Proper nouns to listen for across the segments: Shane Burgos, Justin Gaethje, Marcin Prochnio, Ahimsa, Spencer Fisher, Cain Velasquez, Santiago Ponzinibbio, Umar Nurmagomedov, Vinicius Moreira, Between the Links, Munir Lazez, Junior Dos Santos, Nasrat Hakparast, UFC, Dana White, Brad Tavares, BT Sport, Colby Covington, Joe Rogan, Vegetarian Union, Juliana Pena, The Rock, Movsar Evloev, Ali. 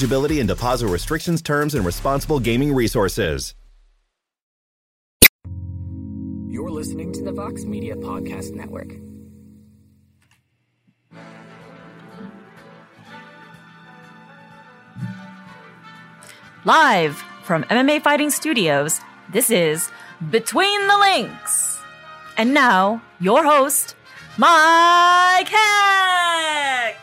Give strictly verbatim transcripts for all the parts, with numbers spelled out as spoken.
Eligibility and deposit restrictions, terms, and responsible gaming resources. You're listening to the Vox Media Podcast Network. Live from M M A Fighting Studios, this is Between the Links. And now, your host, Mike Heck!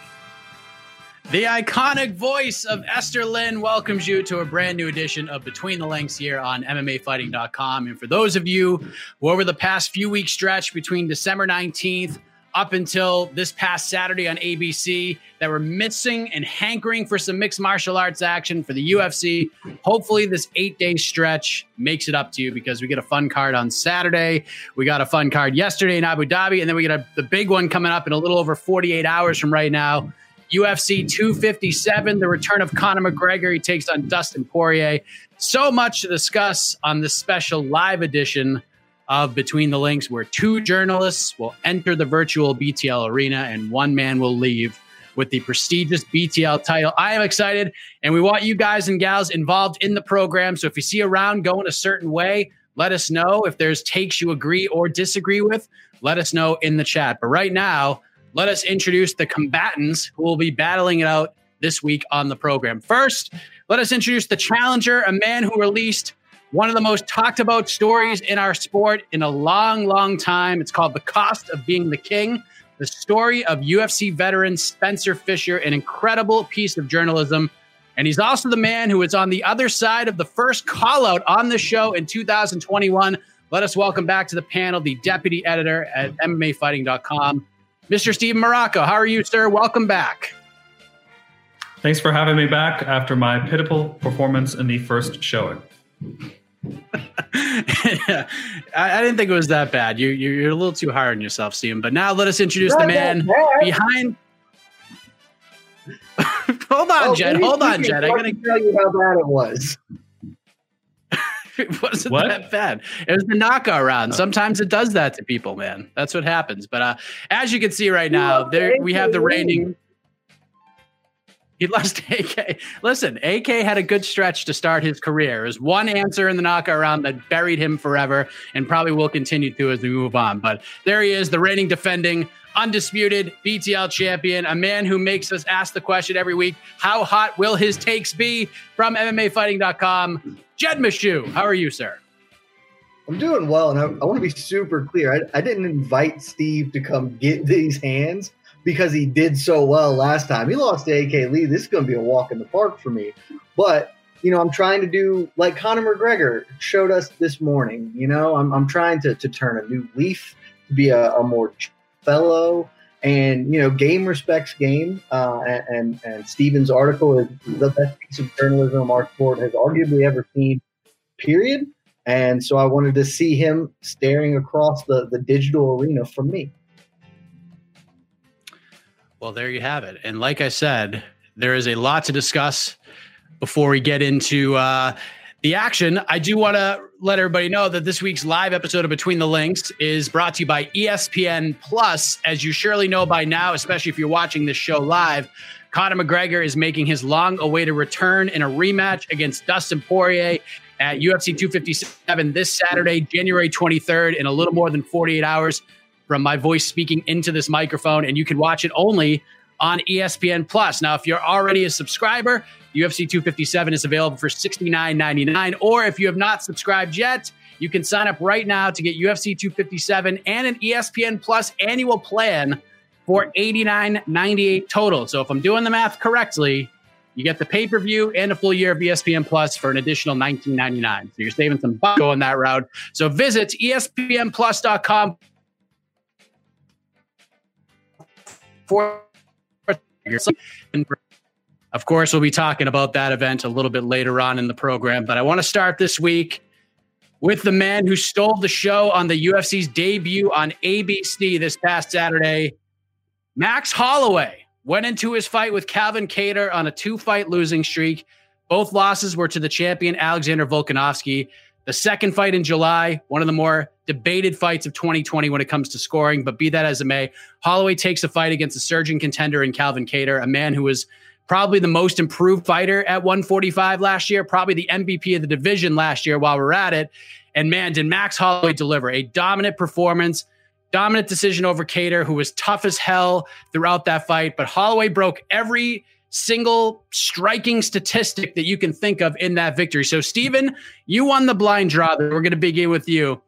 The iconic voice of Esther Lynn welcomes you to a brand new edition of Between the Links here on M M A Fighting dot com. And for those of you who over the past few weeks stretch between December nineteenth up until this past Saturday on A B C that were missing and hankering for some mixed martial arts action for the U F C, hopefully this eight-day stretch makes it up to you because we get a fun card on Saturday. We got a fun card yesterday in Abu Dhabi, and then we get a, the big one coming up in a little over forty-eight hours from right now. U F C two fifty-seven, the return of Conor McGregor. He takes on Dustin Poirier. So much to discuss on this special live edition of Between the Links, where two journalists will enter the virtual B T L arena and one man will leave with the prestigious B T L title. I am excited, and we want you guys and gals involved in the program. So if you see a round going a certain way, let us know. If there's takes you agree or disagree with, let us know in the chat. But right now, let us introduce the combatants who will be battling it out this week on the program. First, let us introduce the challenger, a man who released one of the most talked about stories in our sport in a long, long time. It's called The Cost of Being the King, the story of U F C veteran Spencer Fisher, an incredible piece of journalism. And he's also the man who is on the other side of the first call out on the show in two thousand twenty-one. Let us welcome back to the panel the deputy editor at M M A Fighting dot com, Mister Steve Marrocco. How are you, sir? Welcome back. Thanks for having me back after my pitiful performance in the first showing. I, I didn't think it was that bad. You, you, you're a little too hard on yourself, Steve. But now let us introduce the man behind... Hold on, oh, Jed. Hold on, Jed. I got to tell you how bad it was. It wasn't what? that bad. It was the knockout round. Sometimes it does that to people, man. That's what happens. But uh, as you can see right now, there we have the reigning. He lost A K. Listen, A K had a good stretch to start his career. There was one answer in the knockout round that buried him forever and probably will continue to as we move on. But there he is, the reigning, defending, undisputed B T L champion, a man who makes us ask the question every week, how hot will his takes be? From M M A Fighting dot com, Jed Meshew, how are you, sir? I'm doing well, and I, I want to be super clear. I, I didn't invite Steve to come get these hands, because he did so well last time. He lost to A K Lee. This is going to be a walk in the park for me. But, you know, I'm trying to do like Conor McGregor showed us this morning. You know, I'm, I'm trying to, to turn a new leaf, to be a, a more fellow. And, you know, game respects game. Uh, and, and Steven's article is the best piece of journalism our sport has arguably ever seen, period. And so I wanted to see him staring across the, the digital arena from me. Well, there you have it. And like I said, there is a lot to discuss before we get into uh, the action. I do want to let everybody know that this week's live episode of Between the Links is brought to you by E S P N Plus. As you surely know by now, especially if you're watching this show live, Conor McGregor is making his long-awaited return in a rematch against Dustin Poirier at U F C two fifty-seven this Saturday, January twenty-third, in a little more than forty-eight hours. From my voice speaking into this microphone, and you can watch it only on E S P N Plus. Now, if you're already a subscriber, U F C two fifty-seven is available for sixty-nine ninety-nine. Or if you have not subscribed yet, you can sign up right now to get U F C two fifty-seven and an E S P N Plus annual plan for eighty-nine ninety-eight total. So if I'm doing the math correctly, you get the pay-per-view and a full year of E S P N Plus for an additional nineteen ninety-nine. So you're saving some bucks going that route. So visit E S P N plus dot com for of course, we'll be talking about that event a little bit later on in the program, but I want to start this week with the man who stole the show on the U F C's debut on A B C this past Saturday. Max Holloway went into his fight with Calvin Kattar on a two-fight losing streak. Both losses were to the champion, Alexander Volkanovski. The second fight in July, one of the more debated fights of twenty twenty when it comes to scoring, but be that as it may, Holloway takes a fight against a surging contender in Calvin Kattar, a man who was probably the most improved fighter at one forty-five last year, probably the M V P of the division last year while we're at it. And man, did Max Holloway deliver a dominant performance, dominant decision over Kattar, who was tough as hell throughout that fight. But Holloway broke every single striking statistic that you can think of in that victory. So Steven, you won the blind draw that we're going to begin with you.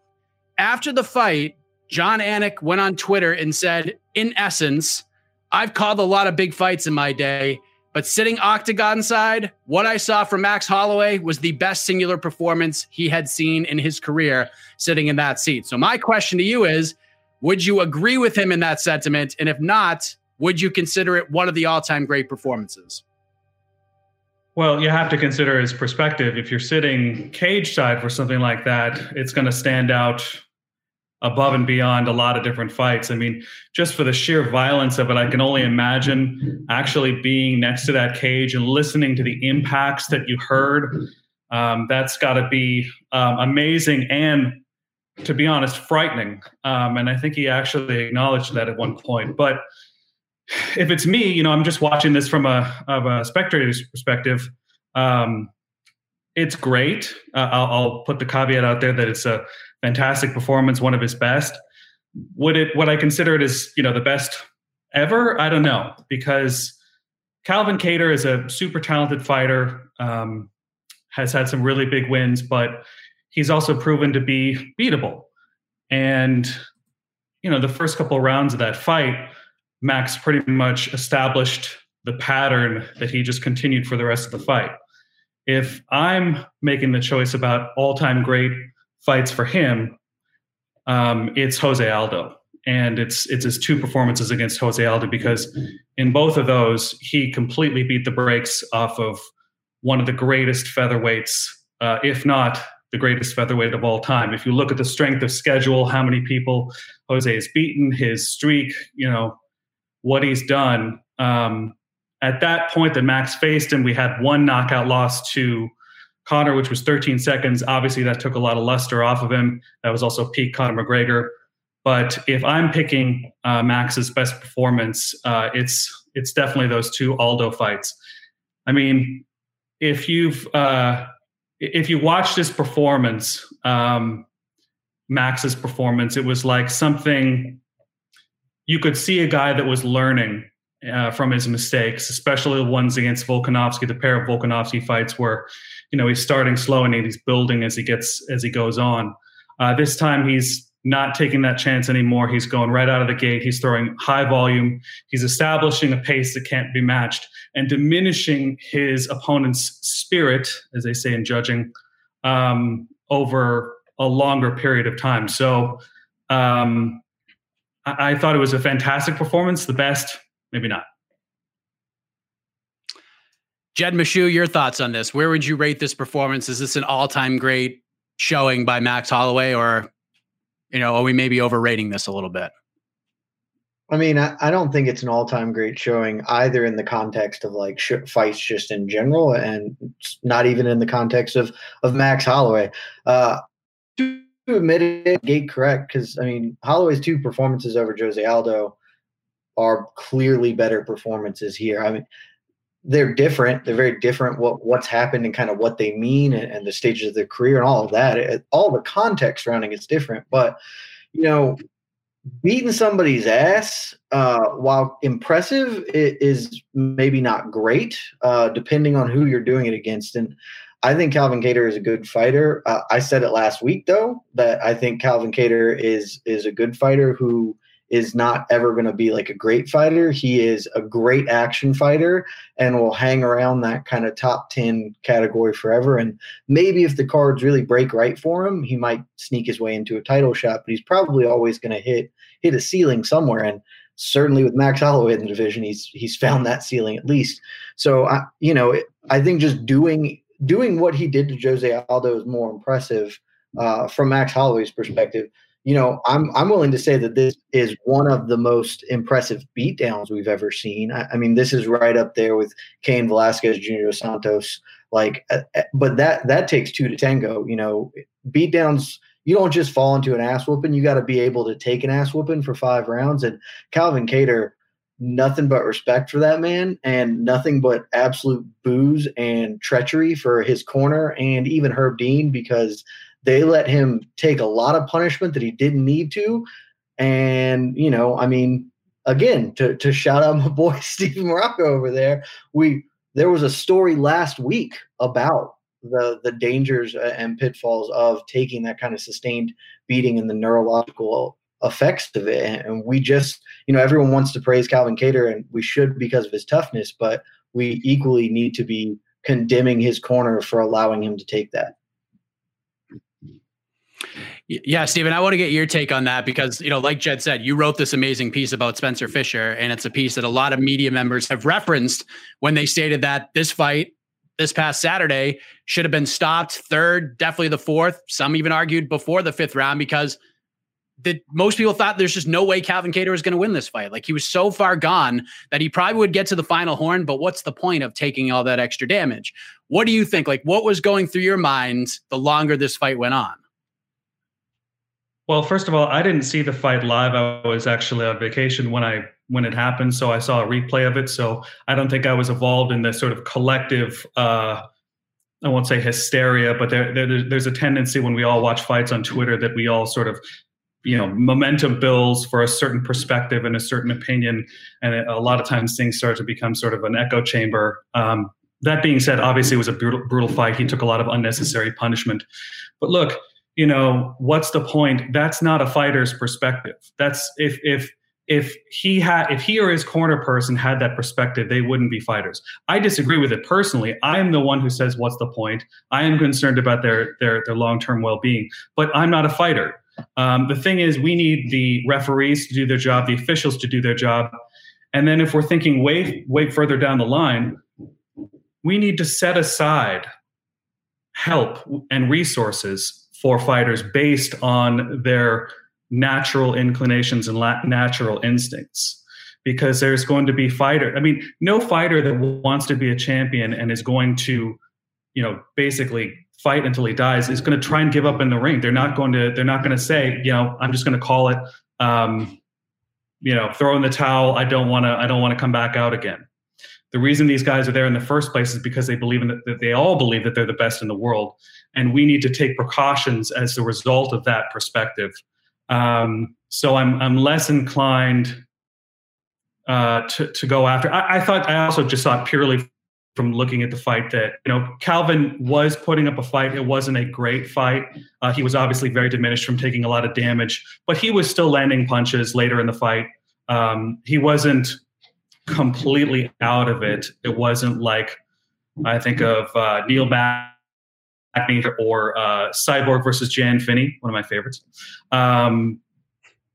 After the fight, John Anik went on Twitter and said, in essence, I've called a lot of big fights in my day, but sitting octagon side, what I saw from Max Holloway was the best singular performance he had seen in his career sitting in that seat. So my question to you is, would you agree with him in that sentiment? And if not, would you consider it one of the all-time great performances? Well, you have to consider his perspective. If you're sitting cage side for something like that, it's going to stand out above and beyond a lot of different fights. I mean, just for the sheer violence of it, I can only imagine actually being next to that cage and listening to the impacts that you heard. Um, that's got to be um, amazing and, to be honest, frightening. Um, and I think he actually acknowledged that at one point. But if it's me, you know, I'm just watching this from a, of a spectator's perspective. Um, it's great. Uh, I'll, I'll put the caveat out there that it's a fantastic performance, one of his best. Would it? What I consider it as, you know, the best ever? I don't know, because Calvin Kattar is a super talented fighter. Um, has had some really big wins, but he's also proven to be beatable. And you know, the first couple of rounds of that fight, Max pretty much established the pattern that he just continued for the rest of the fight. If I'm making the choice about all-time great fights for him, um, it's Jose Aldo. And it's it's his two performances against Jose Aldo, because in both of those, he completely beat the brakes off of one of the greatest featherweights, uh, if not the greatest featherweight of all time. If you look at the strength of schedule, how many people Jose has beaten, his streak, you know, what he's done. Um, at that point that Max faced him, we had one knockout loss to Conor, which was thirteen seconds. Obviously, that took a lot of luster off of him. That was also peak Conor McGregor. But if I'm picking uh, Max's best performance, uh, it's it's definitely those two Aldo fights. I mean, if you've uh, if you watch this performance, um, Max's performance, it was like something. You could see a guy that was learning uh, from his mistakes, especially the ones against Volkanovski, the pair of Volkanovski fights where, you know, he's starting slow and he's building as he gets, as he goes on. Uh, this time he's not taking that chance anymore. He's going right out of the gate. He's throwing high volume. He's establishing a pace that can't be matched and diminishing his opponent's spirit, as they say in judging, um, over a longer period of time. So, um, I thought it was a fantastic performance. The best, maybe not. Jed Meshew, your thoughts on this? Where would you rate this performance? Is this an all-time great showing by Max Holloway, or, you know, are we maybe overrating this a little bit? I mean, I, I don't think it's an all-time great showing either in the context of like sh- fights just in general, and not even in the context of, of Max Holloway. Uh, admit it, gate correct, because I mean, Holloway's two performances over Jose Aldo are clearly better performances here. I mean, they're different. They're very different what what's happened and kind of what they mean, and, and the stages of their career and all of that. It, all the context surrounding it's different. But, you know, beating somebody's ass, uh, while impressive, is maybe not great, uh, depending on who you're doing it against. And I think Calvin Kattar is a good fighter. Uh, I said it last week, though, that I think Calvin Kattar is is a good fighter who is not ever going to be like a great fighter. He is a great action fighter and will hang around that kind of top ten category forever. And maybe if the cards really break right for him, he might sneak his way into a title shot, but he's probably always going to hit hit a ceiling somewhere. And certainly with Max Holloway in the division, he's he's found that ceiling at least. So, I, you know, it, I think just doing doing what he did to Jose Aldo is more impressive uh, from Max Holloway's perspective. You know, I'm I'm willing to say that this is one of the most impressive beatdowns we've ever seen. I, I mean, this is right up there with Cain Velasquez, Junior Dos Santos. Like, uh, but that that takes two to tango. You know, beatdowns, you don't just fall into an ass whooping. You got to be able to take an ass whooping for five rounds. And Calvin Kattar, nothing but respect for that man, and nothing but absolute booze and treachery for his corner and even Herb Dean, because they let him take a lot of punishment that he didn't need to. And, you know, I mean, again, to, to shout out my boy Steve Marrocco over there, we there was a story last week about the, the dangers and pitfalls of taking that kind of sustained beating and the neurological effects of it. And we just, you know, everyone wants to praise Calvin Kattar, and we should because of his toughness, but we equally need to be condemning his corner for allowing him to take that. Yeah, Steven, I want to get your take on that because, you know, like Jed said, you wrote this amazing piece about Spencer Fisher, and it's a piece that a lot of media members have referenced when they stated that this fight this past Saturday should have been stopped third, definitely the fourth. Some even argued before the fifth round because the, most people thought there's just no way Calvin Kattar was going to win this fight. Like, he was so far gone that he probably would get to the final horn, but what's the point of taking all that extra damage? What do you think? Like, what was going through your mind the longer this fight went on? Well, first of all, I didn't see the fight live. I was actually on vacation when I when it happened, so I saw a replay of it. So I don't think I was involved in the sort of collective, uh, I won't say hysteria, but there, there there's a tendency when we all watch fights on Twitter that we all sort of, you know, momentum builds for a certain perspective and a certain opinion. And a lot of times things start to become sort of an echo chamber. Um, that being said, obviously it was a brutal, brutal fight. He took a lot of unnecessary punishment. But look, you know, what's the point? That's not a fighter's perspective. That's if if if he had if he or his corner person had that perspective, they wouldn't be fighters. I disagree with it personally. I am the one who says, what's the point? I am concerned about their their their long-term well-being, but I'm not a fighter. Um, the thing is, we need the referees to do their job, the officials to do their job. And then if we're thinking way, way further down the line, we need to set aside help and resources for fighters based on their natural inclinations and la- natural instincts, because there's going to be fighter. I mean, no fighter that wants to be a champion and is going to, you know, basically fight until he dies is going to try and give up in the ring. They're not going to, they're not going to say, you know, I'm just going to call it, um, you know, throw in the towel. I don't want to, I don't want to come back out again. The reason these guys are there in the first place is because they believe in the, that they all believe that they're the best in the world. And we need to take precautions as a result of that perspective. Um, so I'm I'm less inclined uh, to, to go after. I, I thought I also just saw purely from looking at the fight that, you know, Calvin was putting up a fight. It wasn't a great fight. Uh, he was obviously very diminished from taking a lot of damage, but he was still landing punches later in the fight. Um, he wasn't completely out of it. It wasn't like, I think of uh, Neil Magny or uh, Cyborg versus Jan Finney, one of my favorites. Um,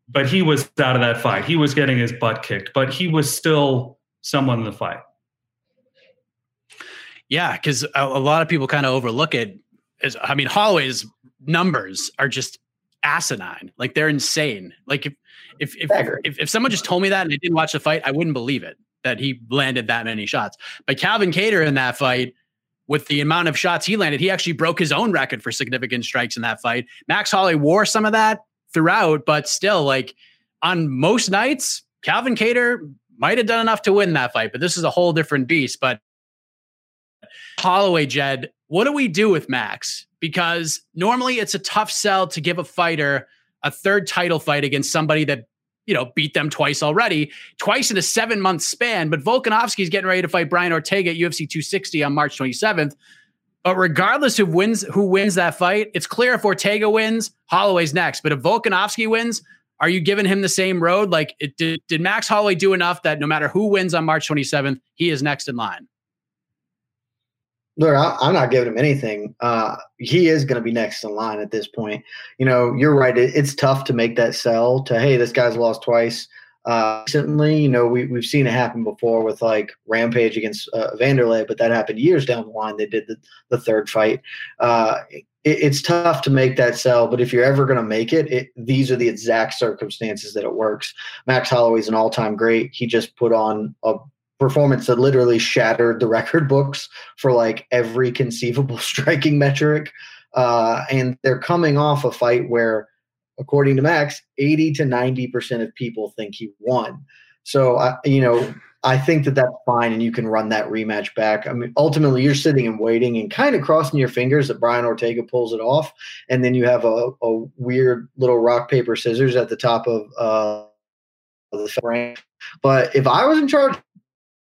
but he was out of that fight. He was getting his butt kicked, but he was still someone in the fight. Yeah, because a, a lot of people kind of overlook it. As, I mean, Holloway's numbers are just asinine. Like, they're insane. Like, if if if, if if someone just told me that and I didn't watch the fight, I wouldn't believe it, that he landed that many shots. But Calvin Kattar in that fight, with the amount of shots he landed, he actually broke his own record for significant strikes in that fight. Max Holloway wore some of that throughout, but still, like, on most nights, Calvin Kattar might have done enough to win that fight, but this is a whole different beast. But Holloway, Jed, what do we do with Max? Because normally it's a tough sell to give a fighter a third title fight against somebody that you know, beat them twice already, twice in a seven-month span. But Volkanovski's getting ready to fight Brian Ortega at U F C two sixty on March twenty-seventh. But regardless of wins, who wins that fight, it's clear if Ortega wins, Holloway's next. But if Volkanovski wins, are you giving him the same road? Like, it, did, did Max Holloway do enough that no matter who wins on March twenty-seventh, he is next in line? Look, I, I'm not giving him anything. Uh, he is going to be next in line at this point. You know, you're right. It, it's tough to make that sell to, hey, this guy's lost twice uh, recently. You know, we, we've seen it happen before with, like, Rampage against uh, Vanderlei, but that happened years down the line. They did the, the third fight. Uh, it, it's tough to make that sell, but if you're ever going to make it, it, these are the exact circumstances that it works. Max Holloway's an all-time great. He just put on a performance that literally shattered the record books for like every conceivable striking metric. Uh, and they're coming off a fight where, according to Max, eighty to ninety percent of people think he won. So, I, you know, I think that that's fine and you can run that rematch back. I mean, ultimately you're sitting and waiting and kind of crossing your fingers that Brian Ortega pulls it off. And then you have a, a weird little rock, paper, scissors at the top of, uh, of the rank. But if I was in charge,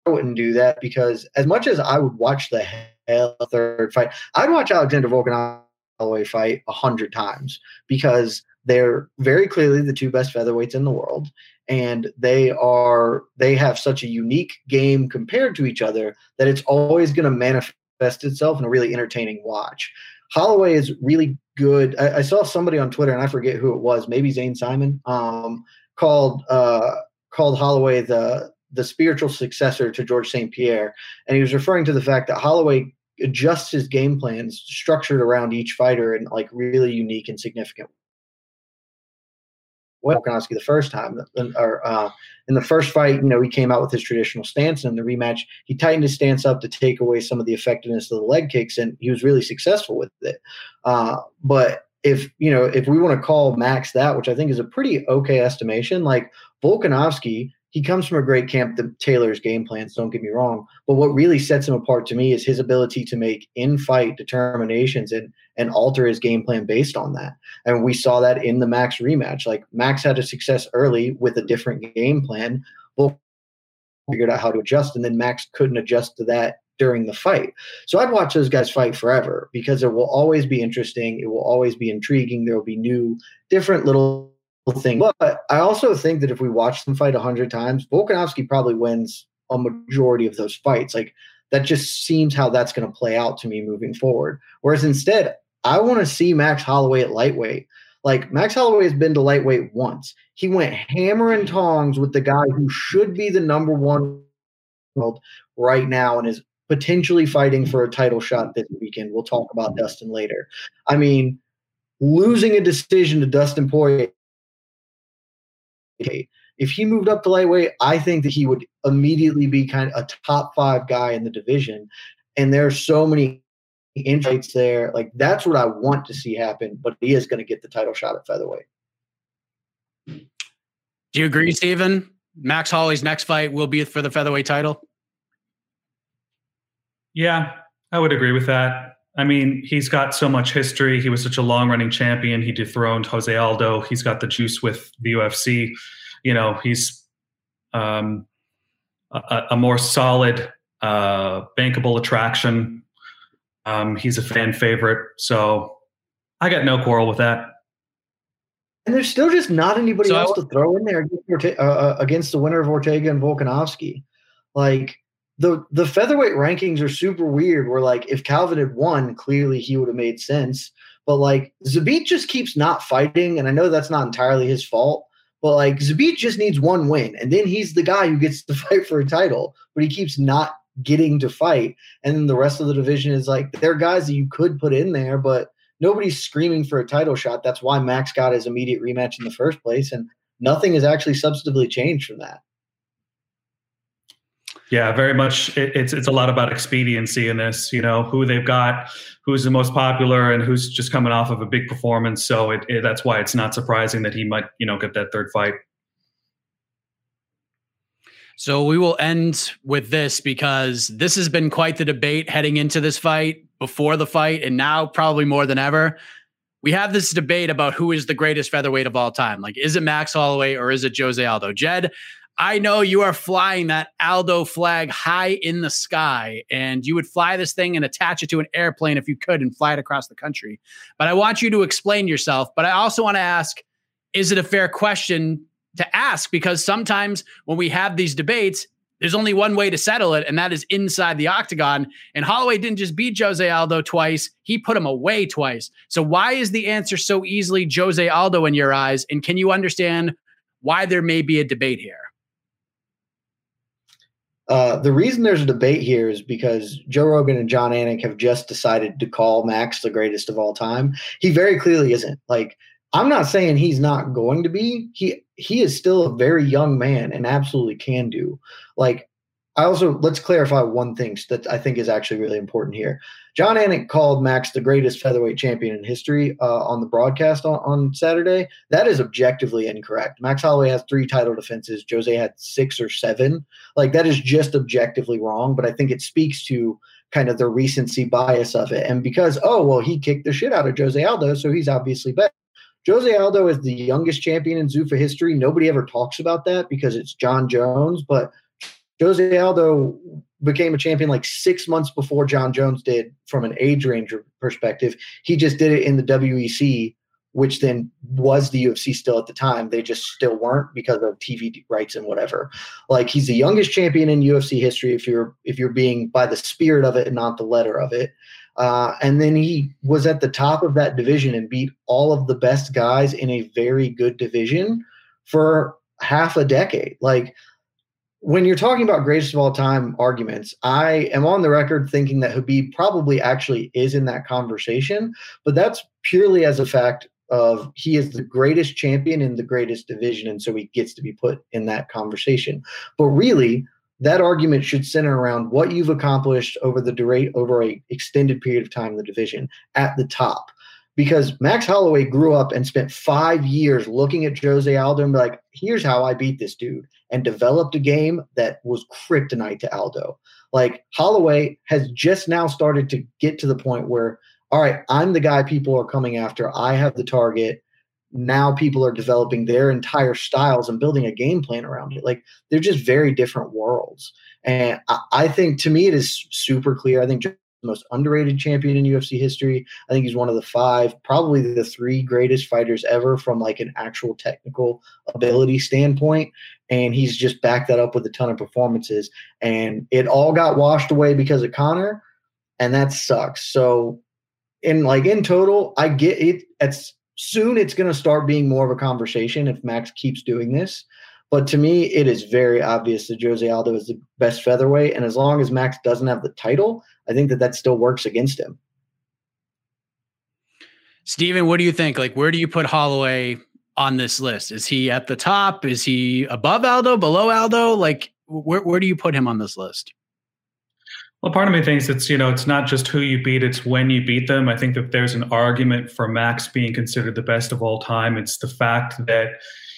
I wouldn't do that, because as much as I would watch the hell third fight, I'd watch Alexander Volkanovski fight a hundred times, because they're very clearly the two best featherweights in the world. And they are, they have such a unique game compared to each other that it's always going to manifest itself in a really entertaining watch. Holloway is really good. I, I saw somebody on Twitter, and I forget who it was, maybe Zane Simon, um, called, uh, called Holloway the, the spiritual successor to Georges Saint Pierre. And he was referring to the fact that Holloway adjusts his game plans structured around each fighter in like really unique and significant ways. Volkanovski the first time, or uh, in the first fight, you know, he came out with his traditional stance, and in the rematch, he tightened his stance up to take away some of the effectiveness of the leg kicks. And he was really successful with it. Uh, but if, you know, if we want to call Max that, which I think is a pretty okay estimation, like Volkanovski, he comes from a great camp that tailors game plans, don't get me wrong. But what really sets him apart to me is his ability to make in-fight determinations and and alter his game plan based on that. And we saw that in the Max rematch. Like, Max had a success early with a different game plan. Volk figured out how to adjust, and then Max couldn't adjust to that during the fight. So I'd watch those guys fight forever, because it will always be interesting. It will always be intriguing. There will be new, different little thing. But I also think that if we watch them fight a hundred times, Volkanovski probably wins a majority of those fights. Like, that just seems how that's going to play out to me moving forward. Whereas instead, I want to see Max Holloway at lightweight. Like, Max Holloway has been to lightweight once. He went hammer and tongs with the guy who should be the number one world right now and is potentially fighting for a title shot this weekend. We'll talk about Dustin later. I mean, losing a decision to Dustin Poirier, if he moved up to lightweight, I think that he would immediately be kind of a top five guy in the division. And there are so many insights there. Like, that's what I want to see happen, but he is going to get the title shot at featherweight. Do you agree, Steven? Max Holloway's next fight will be for the featherweight title? Yeah, I would agree with that. I mean, he's got so much history. He was such a long-running champion. He dethroned Jose Aldo. He's got the juice with the U F C. You know, he's um, a, a more solid, uh, bankable attraction. Um, he's a fan favorite. So I got no quarrel with that. And there's still just not anybody so, else to throw in there uh, against the winner of Ortega and Volkanovski. Like, The the featherweight rankings are super weird. Where, like, if Calvin had won, clearly he would have made sense. But, like, Zabit just keeps not fighting, and I know that's not entirely his fault. But, like, Zabit just needs one win, and then he's the guy who gets to fight for a title. But he keeps not getting to fight, and then the rest of the division is like, there are guys that you could put in there, but nobody's screaming for a title shot. That's why Max got his immediate rematch in the first place, and nothing has actually substantively changed from that. Yeah, very much. It, it's it's a lot about expediency in this, you know, who they've got, who's the most popular, and who's just coming off of a big performance. So it, it, that's why it's not surprising that he might, you know, get that third fight. So we will end with this, because this has been quite the debate heading into this fight, before the fight, and now probably more than ever. we have this debate about who is the greatest featherweight of all time. Like, is it Max Holloway or is it Jose Aldo? Jed, I know you are flying that Aldo flag high in the sky, and you would fly this thing and attach it to an airplane if you could and fly it across the country. But I want you to explain yourself. But I also want to ask, is it a fair question to ask? Because sometimes when we have these debates, there's only one way to settle it, and that is inside the octagon. And Holloway didn't just beat Jose Aldo twice. He put him away twice. So why is the answer so easily Jose Aldo in your eyes? And can you understand why there may be a debate here? Uh, the reason there's a debate here is because Joe Rogan and John Anik have just decided to call Max the greatest of all time. He very clearly isn't. Like, I'm not saying he's not going to be. He he is still a very young man and absolutely can do. Like, I also, let's clarify one thing that I think is actually really important here. John Anik called Max the greatest featherweight champion in history uh, on the broadcast on, on Saturday. That is objectively incorrect. Max Holloway has three title defenses. Jose had six or seven. Like, that is just objectively wrong, but I think it speaks to kind of the recency bias of it. And because, oh, well, he kicked the shit out of Jose Aldo, so he's obviously better. Jose Aldo is the youngest champion in Zuffa history. Nobody ever talks about that because it's John Jones, but Jose Aldo became a champion like six months before John Jones did from an age range perspective. He just did it in the W E C, which then was the U F C still at the time. They just still weren't because of T V rights and whatever. Like, he's the youngest champion in U F C history if you're if you're being by the spirit of it and not the letter of it. Uh, and then he was at the top of that division and beat all of the best guys in a very good division for half a decade. Like, when you're talking about greatest of all time arguments, I am on the record thinking that Khabib probably actually is in that conversation, but that's purely as a fact of he is the greatest champion in the greatest division, and so he gets to be put in that conversation. But really, that argument should center around what you've accomplished over the durate over a extended period of time in the division at the top. Because Max Holloway grew up and spent five years looking at Jose Aldo and be like, here's how I beat this dude, and developed a game that was kryptonite to Aldo. Like, Holloway has just now started to get to the point where, all right, I'm the guy people are coming after. I have the target. Now people are developing their entire styles and building a game plan around it. Like, they're just very different worlds. And I, I think, to me, it is super clear. I think most underrated champion in U F C history. I think he's one of the five, probably the three greatest fighters ever from like an actual technical ability standpoint. And he's just backed that up with a ton of performances, and it all got washed away because of Conor, and that sucks. So in like in total, I get it. It's soon it's going to start being more of a conversation if Max keeps doing this. But to me, it is very obvious that Jose Aldo is the best featherweight. And as long as Max doesn't have the title, I think that that still works against him. Steven, what do you think? Like, where do you put Holloway on this list? Is he at the top? Is he above Aldo, below Aldo? Like, where, where do you put him on this list? Well, part of me thinks it's, you know, it's not just who you beat, it's when you beat them. I think that there's an argument for Max being considered the best of all time. It's the fact that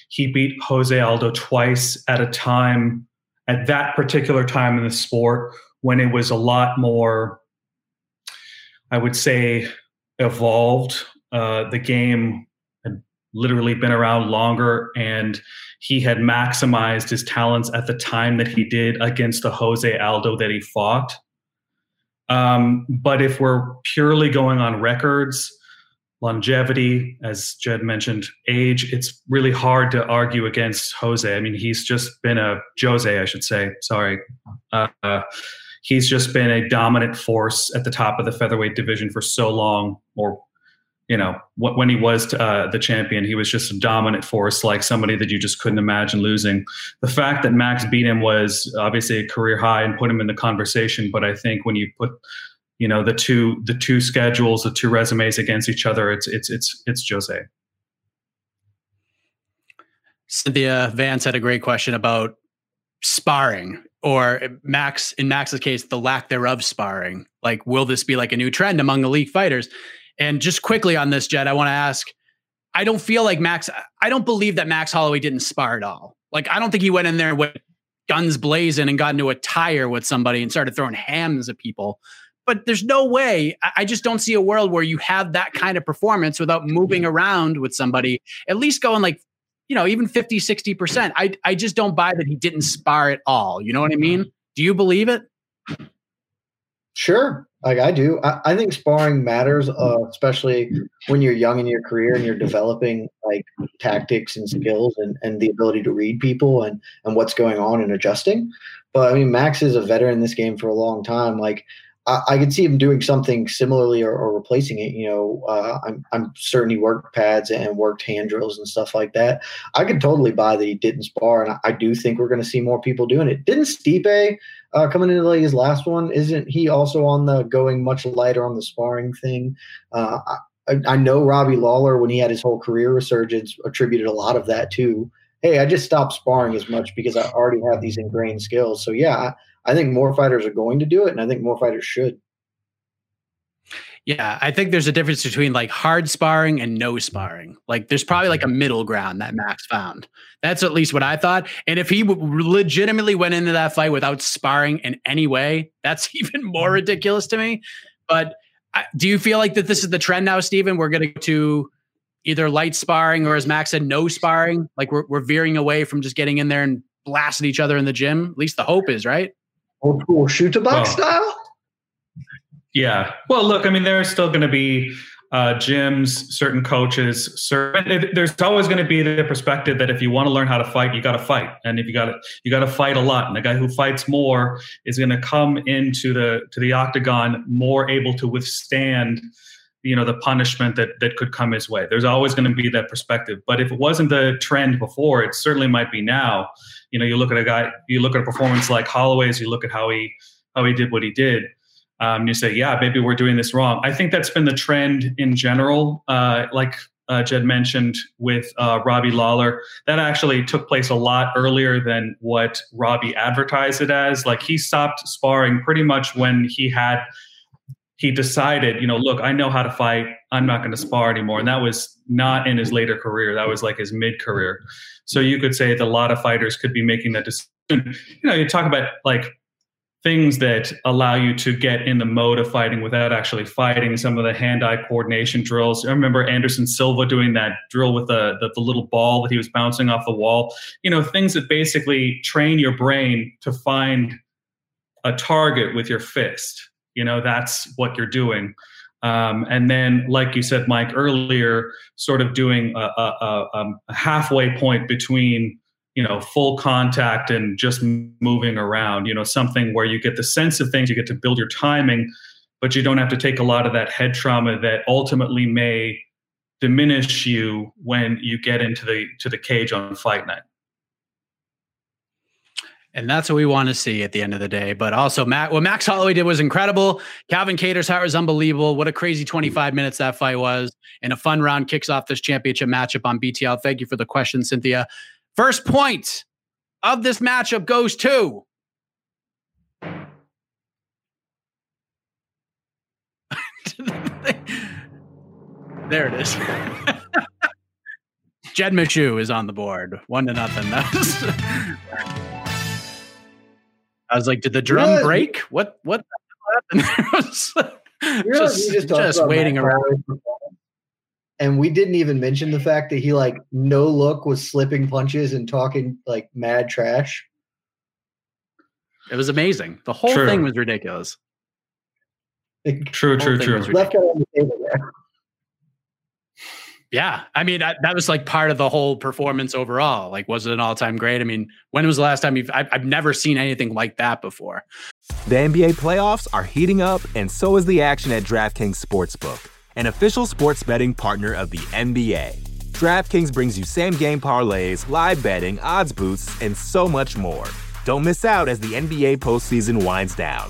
he beat Jose Aldo twice at a time, at that particular time in the sport, when it was a lot more, I would say, evolved. Uh, the game had literally been around longer, and he had maximized his talents at the time that he did against the Jose Aldo that he fought. Um, but if we're purely going on records, longevity, as Jed mentioned, age, it's really hard to argue against Jose. I mean, he's just been a Jose, I should say. Sorry. Uh, he's just been a dominant force at the top of the featherweight division for so long, or, you know, wh- when he was uh, the champion, he was just a dominant force, like somebody that you just couldn't imagine losing. The fact that Max beat him was obviously a career high and put him in the conversation. But I think when you put, you know, the two the two schedules, the two resumes against each other, It's it's it's it's Jose. Cynthia Vance had a great question about sparring, or Max in Max's case, the lack thereof sparring. Like, will this be like a new trend among elite fighters? And just quickly on this, Jed, I want to ask, I don't feel like Max. I don't believe that Max Holloway didn't spar at all. Like, I don't think he went in there with guns blazing and got into a tire with somebody and started throwing hams at people. But there's no way. I just don't see a world where you have that kind of performance without moving around with somebody, at least going like, you know, even fifty, sixty percent. I, I just don't buy that he didn't spar at all. You know what I mean? Do you believe it? Sure. Like I do. I, I think sparring matters, uh, especially when you're young in your career and you're developing like tactics and skills and, and the ability to read people and, and what's going on and adjusting. But I mean, Max is a veteran in this game for a long time. Like, I could see him doing something similarly or, or replacing it. You know, uh, I'm, I'm certain he worked pads and worked hand drills and stuff like that. I could totally buy that he didn't spar, and I, I do think we're going to see more people doing it. Didn't Stipe uh, coming into like his last one? Isn't he also on the going much lighter on the sparring thing? Uh, I, I know Robbie Lawler, when he had his whole career resurgence, attributed a lot of that to, hey, I just stopped sparring as much because I already have these ingrained skills. So, yeah, I, I think more fighters are going to do it, and I think more fighters should. Yeah, I think there's a difference between like hard sparring and no sparring. Like there's probably like a middle ground that Max found. That's at least what I thought. And if he w- legitimately went into that fight without sparring in any way, that's even more ridiculous to me. But I, do you feel like that this is the trend now, Steven? We're going to go to either light sparring or, as Max said, no sparring. Like we're we're veering away from just getting in there and blasting each other in the gym. At least the hope is, right? Old school shoot-to-box well, style? Yeah. Well, look, I mean, there are still going to be uh, gyms, certain coaches. Certain, there's always going to be the perspective that if you want to learn how to fight, you got to fight. And if you got to, you got to fight a lot. And the guy who fights more is going to come into the to the octagon more able to withstand, you know, the punishment that that could come his way. There's always going to be that perspective. But if it wasn't the trend before, it certainly might be now. You know, you look at a guy, you look at a performance like Holloway's, you look at how he how he did what he did. Um, you say, yeah, maybe we're doing this wrong. I think that's been the trend in general. Uh, like uh, Jed mentioned with uh, Robbie Lawler, that actually took place a lot earlier than what Robbie advertised it as. Like he stopped sparring pretty much when he had. He decided, you know, look, I know how to fight. I'm not going to spar anymore. And that was not in his later career. That was like his mid-career. So you could say that a lot of fighters could be making that decision. You know, you talk about like things that allow you to get in the mode of fighting without actually fighting. Some of the hand-eye coordination drills. I remember Anderson Silva doing that drill with the, the, the little ball that he was bouncing off the wall. You know, things that basically train your brain to find a target with your fist. You know, that's what you're doing. Um, and then, like you said, Mike, earlier, sort of doing a, a, a, a halfway point between, you know, full contact and just moving around, you know, something where you get the sense of things, you get to build your timing, but you don't have to take a lot of that head trauma that ultimately may diminish you when you get into the to the cage on fight night. And that's what we want to see at the end of the day. But also, Matt, what Max Holloway did was incredible. Calvin Kattar's heart was unbelievable. What a crazy twenty-five minutes that fight was. And a fun round kicks off this championship matchup on B T L. Thank you for the question, Cynthia. First point of this matchup goes to... There it is. Jed Meshew is on the board. One to nothing. I was like, did the drum really? break? What? What? happened? really? Just, just, just waiting around. And we didn't even mention the fact that he, like, no look was slipping punches and talking like mad trash. It was amazing. The whole true. thing was ridiculous. True, true, true. Left out on the table there. Yeah. I mean, I, that was like part of the whole performance overall. Like, was it an all-time great? I mean, when was the last time you've, I've, I've never seen anything like that before. The N B A playoffs are heating up, and so is the action at DraftKings Sportsbook, an official sports betting partner of the N B A. DraftKings brings you same-game parlays, live betting, odds boosts, and so much more. Don't miss out as the N B A postseason winds down.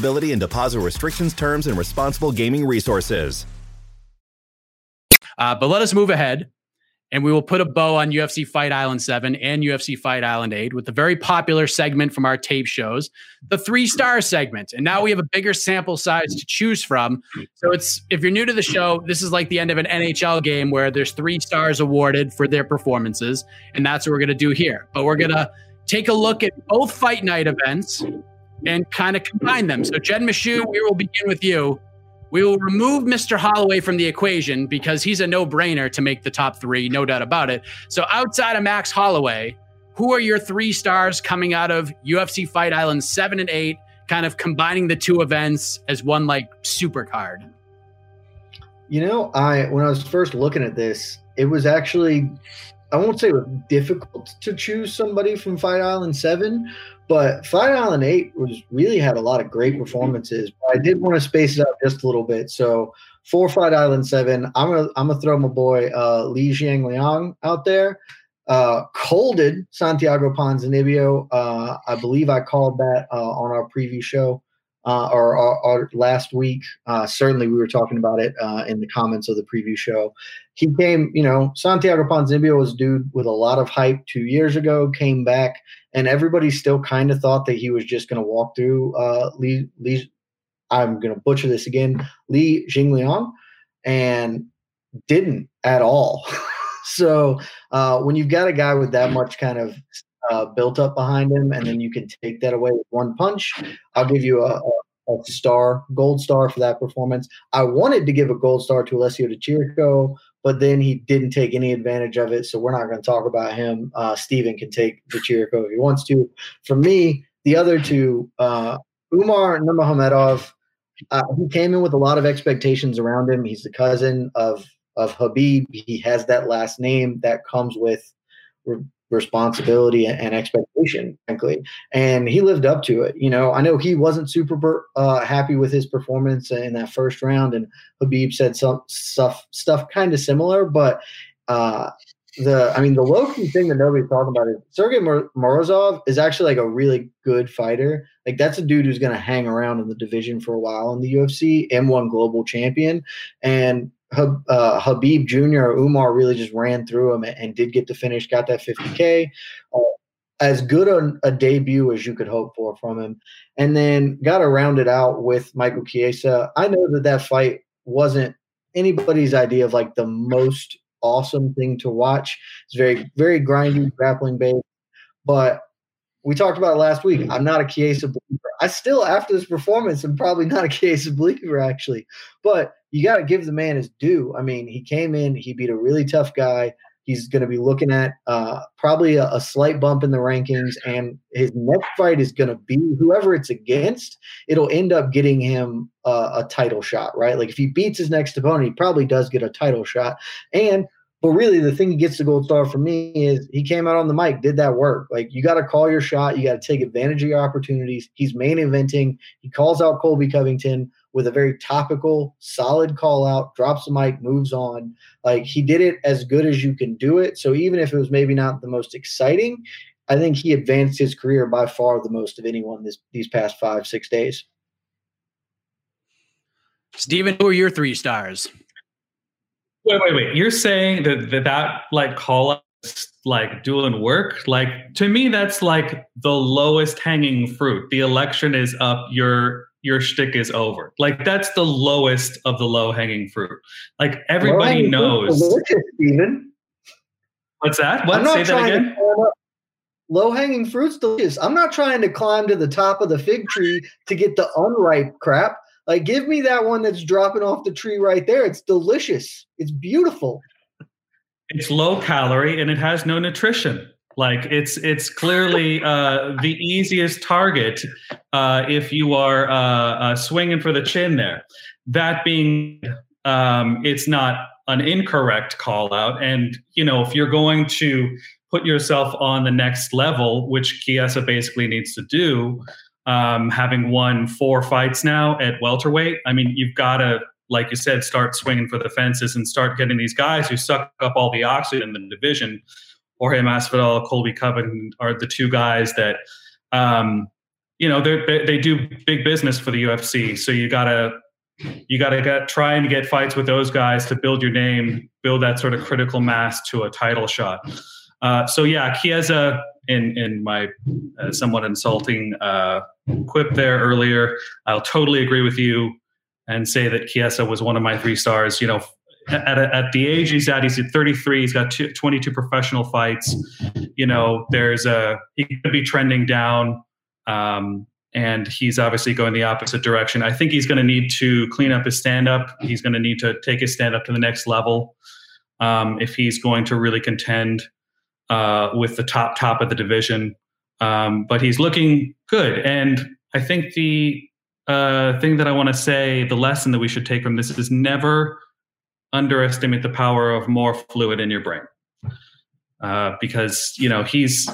and deposit restrictions, terms, and responsible gaming resources. Uh, but let us move ahead, and we will put a bow on U F C Fight Island seven and U F C Fight Island eight with the very popular segment from our tape shows, the three-star segment. And now we have a bigger sample size to choose from. So it's if you're new to the show, this is like the end of an N H L game where there's three stars awarded for their performances, and that's what we're going to do here. But we're going to take a look at both fight night events and kind of combine them. So Jed Meshew, we will begin with you. We will remove Mister Holloway from the equation because he's a no-brainer to make the top three, no doubt about it. So outside of Max Holloway, who are your three stars coming out of U F C Fight Island seven and eight, kind of combining the two events as one like super card? You know, I when I was first looking at this, it was actually, I won't say it was difficult to choose somebody from Fight Island seven, but Fight Island eight was really had a lot of great performances. But I did want to space it out just a little bit. So for Fight Island seven, I'm gonna I'm gonna throw my boy uh, Li Xiangliang out there. Uh, colded Santiago Ponzinibbio. Uh, I believe I called that uh, on our preview show uh, or our, our last week. Uh, certainly, we were talking about it uh, in the comments of the preview show. He came, you know, Santiago Ponzinibbio was a dude with a lot of hype two years ago, came back, and everybody still kind of thought that he was just going to walk through uh, Li, Li, I'm going to butcher this again, Li Xiangliang, and didn't at all. So uh, when you've got a guy with that much kind of uh, built up behind him, and then you can take that away with one punch, I'll give you a, a A star, gold star for that performance. I wanted to give a gold star to Alessio DiCirco, but then he didn't take any advantage of it, so we're not going to talk about him. Uh, Steven can take DiCirco if he wants to. For me, the other two, uh, Umar Nurmagomedov, uh, he came in with a lot of expectations around him. He's the cousin of, of Khabib. He has that last name that comes with re- responsibility and expectation, frankly, and he lived up to it. You know, I know he wasn't super uh, happy with his performance in that first round, and Khabib said some stuff, stuff kind of similar. But uh, the, I mean, the low key thing that nobody's talking about is Sergey Morozov is actually like a really good fighter. Like that's a dude who's going to hang around in the division for a while in the U F C, M one global champion, and Uh, Khabib Junior or Umar really just ran through him and, and did get the finish, got that fifty K. Uh, as good a, a debut as you could hope for from him. And then got to round it out with Michael Chiesa. I know that that fight wasn't anybody's idea of like the most awesome thing to watch. It's very, very grindy, grappling based. But we talked about it last week. I'm not a Chiesa believer. I still, after this performance, I'm probably not a Chiesa believer, actually. But you got to give the man his due. I mean, he came in, he beat a really tough guy. He's going to be looking at uh, probably a, a slight bump in the rankings, and his next fight is going to be whoever it's against. It'll end up getting him uh, a title shot, right? Like if he beats his next opponent, he probably does get a title shot. And but really, the thing he gets the gold star for me is he came out on the mic, did that work. Like, you got to call your shot. You got to take advantage of your opportunities. He's main eventing. He calls out Colby Covington with a very topical, solid call out, drops the mic, moves on. Like, he did it as good as you can do it. So even if it was maybe not the most exciting, I think he advanced his career by far the most of anyone this these past five, six days. Steven, who are your three stars? Wait, wait, wait. You're saying that that, that like call out is like doing work? Like, to me, that's like the lowest hanging fruit. The election is up. Your your shtick is over. Like, that's the lowest of the low hanging fruit. Like, everybody knows. Delicious, Steven. What's that? What? Say that again. Low hanging fruit's delicious. I'm not trying to climb to the top of the fig tree to get the unripe crap. Like, give me that one that's dropping off the tree right there. It's delicious. It's beautiful. It's low calorie and it has no nutrition. Like it's it's clearly uh, the easiest target uh, if you are uh, uh, swinging for the chin there. That being, um, it's not an incorrect call out. And, you know, if you're going to put yourself on the next level, which Chiesa basically needs to do, um, having won four fights now at welterweight, I mean, you've got to, like you said, start swinging for the fences and start getting these guys who suck up all the oxygen in the division. Jorge Masvidal, Colby Covington are the two guys that, um, you know, they they do big business for the U F C. So you gotta you gotta get, try and get fights with those guys to build your name, build that sort of critical mass to a title shot. Uh, so yeah, Chiesa, in in my uh, somewhat insulting uh, quip there earlier, I'll totally agree with you and say that Chiesa was one of my three stars. You know. At, a, at the age he's at, he's at thirty-three. He's got two, twenty-two professional fights. You know, there's a he could be trending down, um, and he's obviously going the opposite direction. I think he's going to need to clean up his stand-up. He's going to need to take his stand-up to the next level um, if he's going to really contend uh, with the top top of the division. Um, but he's looking good, and I think the uh, thing that I want to say, the lesson that we should take from this is never underestimate the power of more fluid in your brain, uh, because you know he's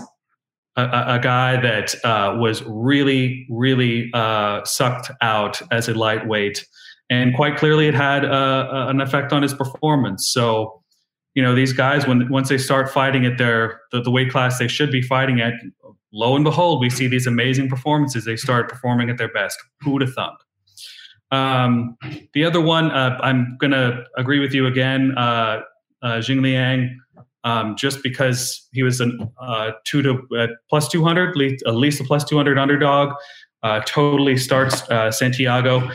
a, a guy that uh, was really, really uh, sucked out as a lightweight, and quite clearly it had uh, an effect on his performance. So, you know, these guys when once they start fighting at their the, the weight class they should be fighting at, lo and behold, we see these amazing performances. They start performing at their best. Who'd have thunk? Um, the other one, uh, I'm going to agree with you again, uh, uh, Jing Liang, um, just because he was an, uh, two to uh, plus two hundred, at least a plus two hundred underdog, uh, totally starts, uh, Santiago.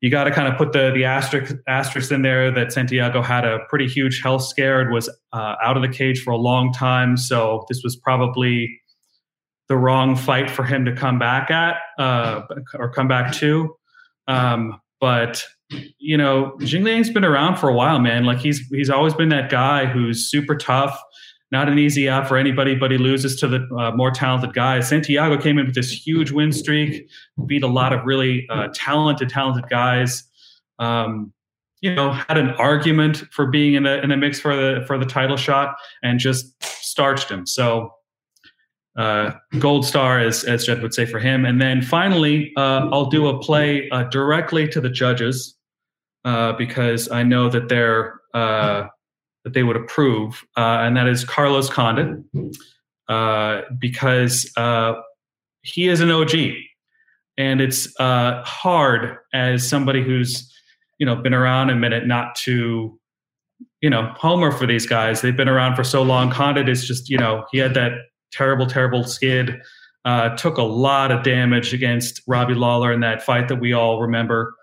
You got to kind of put the, the asterisk, asterisk in there that Santiago had a pretty huge health scare and was, uh, out of the cage for a long time. So this was probably the wrong fight for him to come back at, uh, or come back to. Um, but you know, Jing Liang's been around for a while, man. Like he's, he's always been that guy who's super tough, not an easy out for anybody, but he loses to the uh, more talented guys. Santiago came in with this huge win streak, beat a lot of really, uh, talented, talented guys. Um, you know, had an argument for being in the, in the mix for the, for the title shot and just starched him. So, Uh, gold star, as, as Jed would say, for him. And then finally, uh, I'll do a play uh, directly to the judges uh, because I know that they're uh, that they would approve, uh, and that is Carlos Condit uh, because uh, he is an O G, and it's uh, hard as somebody who's you know been around a minute not to you know homer for these guys. They've been around for so long. Condit is just you know he had that terrible, terrible skid, uh, took a lot of damage against Robbie Lawler in that fight that we all remember.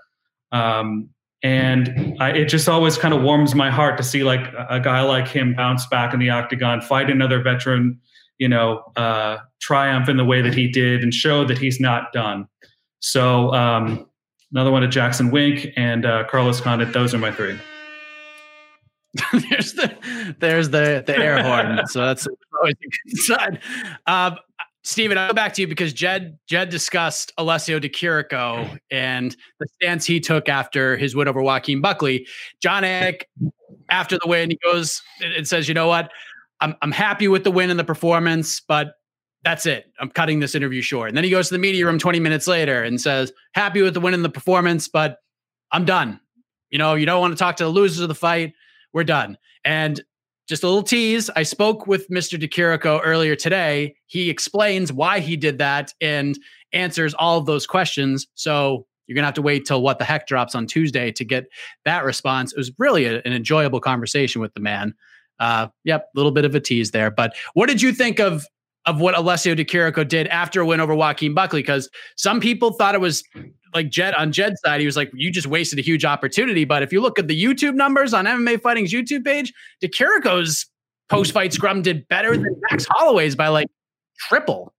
Um, and I, it just always kind of warms my heart to see like a guy like him bounce back in the octagon, fight another veteran, you know, uh, triumph in the way that he did and show that he's not done. So um, another one to Jackson Wink and uh, Carlos Condit. Those are my three. there's the there's the, the air horn. So that's always a good sign. Um, Steven, I'll go back to you because Jed Jed discussed Alessio De Chirico and the stance he took after his win over Joaquin Buckley. John Anik, after the win, he goes and says, you know what? I'm I'm happy with the win and the performance, but that's it. I'm cutting this interview short. And then he goes to the media room twenty minutes later and says, happy with the win and the performance, but I'm done. You know, you don't want to talk to the losers of the fight. We're done. And just a little tease. I spoke with Mister De Chirico earlier today. He explains why he did that and answers all of those questions. So you're going to have to wait till What the Heck drops on Tuesday to get that response. It was really a, an enjoyable conversation with the man. Uh, yep. A little bit of a tease there, but what did you think of, of what Alessio De Chirico did after a win over Joaquin Buckley? Because some people thought it was like Jed on Jed's side. He was like, you just wasted a huge opportunity. But if you look at the YouTube numbers on M M A Fighting's YouTube page, De Chirico's post-fight scrum did better than Max Holloway's by like triple.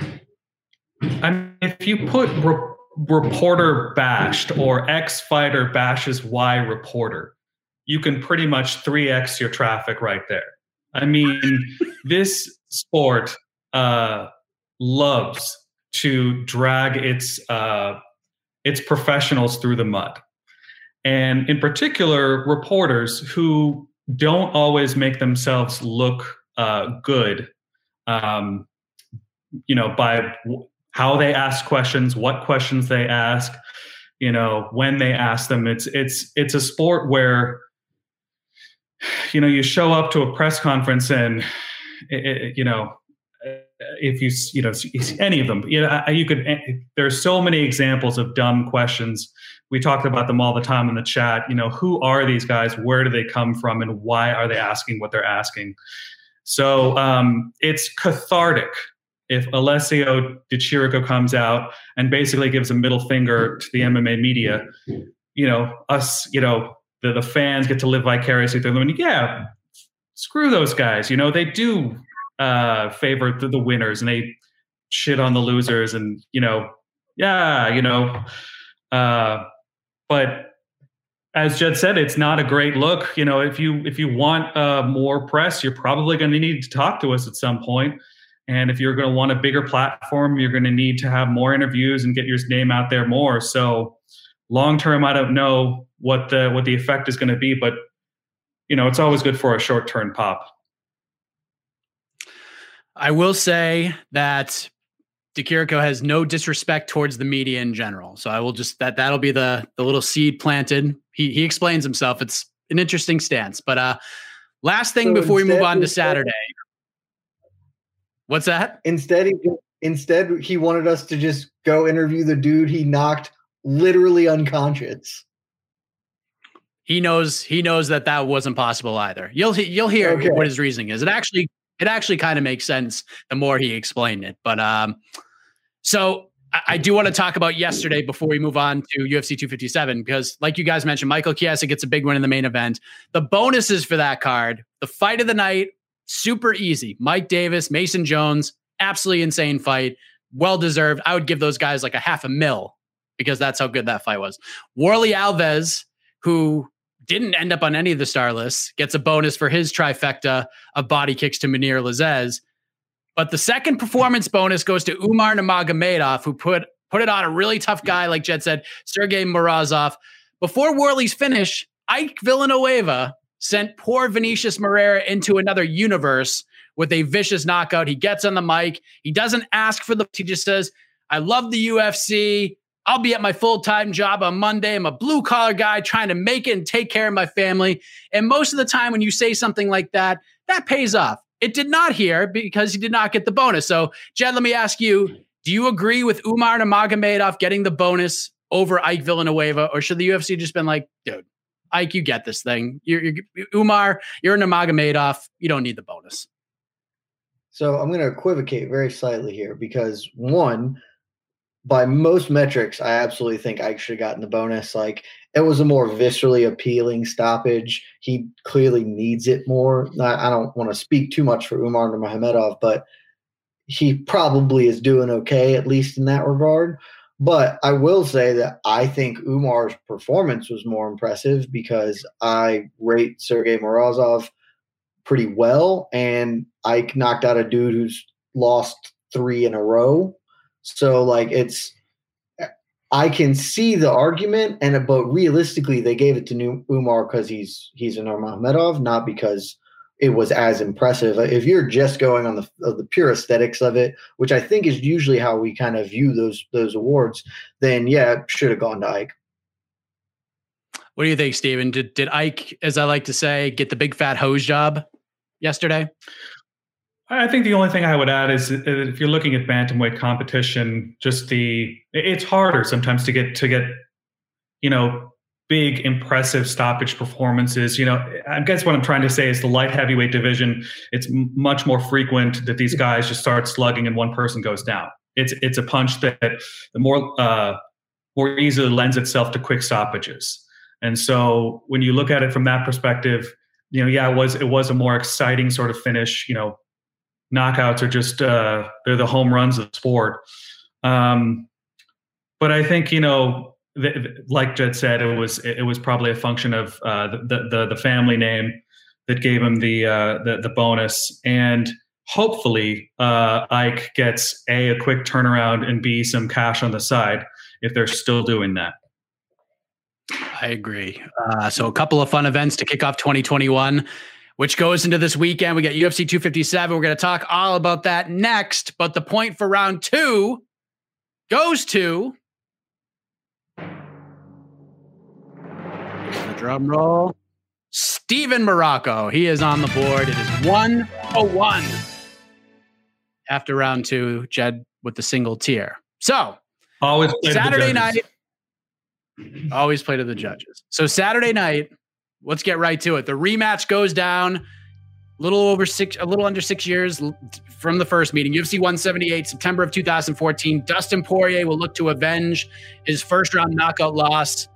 I mean, if you put re- reporter bashed or ex-fighter bashes Y reporter, you can pretty much three X your traffic right there. I mean, this sport uh, loves to drag its uh, its professionals through the mud. And in particular, reporters who don't always make themselves look uh, good, um, you know, by w- how they ask questions, what questions they ask, you know, when they ask them. It's it's it's a sport where, you know, you show up to a press conference and, it, it, you know, if you, you know, any of them, you know, you could, there's so many examples of dumb questions. We talked about them all the time in the chat. You know, who are these guys? Where do they come from? And why are they asking what they're asking? So um, it's cathartic if Alessio Di Chirico comes out and basically gives a middle finger to the M M A media. You know, us, you know, the, the fans get to live vicariously through them. And yeah, screw those guys. You know, they do uh, favor the, the winners and they shit on the losers. And, you know, yeah, you know, uh, but as Jed said, it's not a great look. You know, if you if you want uh, more press, you're probably going to need to talk to us at some point. And if you're going to want a bigger platform, you're going to need to have more interviews and get your name out there more. So long term, I don't know what the what the effect is going to be, but you know, it's always good for a short term pop. I will say that Di Chirico has no disrespect towards the media in general. So I will just that that'll be the the little seed planted. He he explains himself. It's an interesting stance. But uh, last thing so before we move on to Saturday. What's that? Instead, he, instead he wanted us to just go interview the dude he knocked literally unconscious. He knows. He knows that that wasn't possible either. You'll you'll hear okay. what his reasoning is. It actually it actually kind of makes sense the more he explained it. But um, so I, I do want to talk about yesterday before we move on to U F C two fifty-seven, because like you guys mentioned, Michael Chiesa gets a big win in the main event. The bonuses for that card, the fight of the night. Super easy. Mike Davis, Mason Jones, absolutely insane fight. Well-deserved. I would give those guys like a half a mil because that's how good that fight was. Worley Alves, who didn't end up on any of the star lists, gets a bonus for his trifecta of body kicks to Munir Lazez. But the second performance bonus goes to Umar Nurmagomedov, who put, put it on a really tough guy, like Jed said, Sergey Morozov. Before Worley's finish, Ike Villanueva sent poor Vinicius Moreira into another universe with a vicious knockout. He gets on the mic. He doesn't ask for the... He just says, I love the U F C. I'll be at my full-time job on Monday. I'm a blue-collar guy trying to make it and take care of my family. And most of the time when you say something like that, that pays off. It did not here because he did not get the bonus. So, Jed, let me ask you, do you agree with Umar Nurmagomedov getting the bonus over Ike Villanueva, or should the U F C just been like, dude, Ike, you get this thing. You're, you're, Umar, you're Nurmagomedov. You don't need the bonus. So I'm going to equivocate very slightly here because, one, by most metrics, I absolutely think Ike should have gotten the bonus. Like, it was a more viscerally appealing stoppage. He clearly needs it more. I, I don't want to speak too much for Umar Nurmagomedov, but he probably is doing okay, at least in that regard. But I will say that I think Umar's performance was more impressive because I rate Sergey Morozov pretty well, and Ike knocked out a dude who's lost three in a row. So, like, it's – I can see the argument, and but realistically they gave it to Umar because he's he's an Nurmagomedov, not because it was as impressive. If you're just going on the of the pure aesthetics of it, which I think is usually how we kind of view those those awards, then yeah, it should have gone to Ike. What do you think, Steven? Did did Ike, as I like to say, get the big fat hose job yesterday? I think the only thing I would add is that if you're looking at bantamweight competition, just the it's harder sometimes to get to get, you know, big, impressive stoppage performances. You know, I guess what I'm trying to say is the light heavyweight division, it's m- much more frequent that these guys just start slugging and one person goes down. It's it's a punch that the more uh, more easily lends itself to quick stoppages. And so when you look at it from that perspective, you know, yeah, it was it was a more exciting sort of finish. You know, knockouts are just uh, they're the home runs of the sport. Um, but I think, you know, like Jed said, it was it was probably a function of uh, the, the the family name that gave him the uh, the, the bonus, and hopefully uh, Ike gets A, a quick turnaround, and B, some cash on the side if they're still doing that. I agree. Uh, so a couple of fun events to kick off twenty twenty-one, which goes into this weekend. We got U F C two fifty-seven. We're going to talk all about that next. But the point for round two goes to... the drum roll. Steve Marrocco. He is on the board. It is one oh one after round two. Jed with the single tier. So always Saturday night. Always play to the judges. So Saturday night, let's get right to it. The rematch goes down a little over six, a little under six years from the first meeting. U F C one seventy-eight, September of two thousand fourteen. Dustin Poirier will look to avenge his first round knockout loss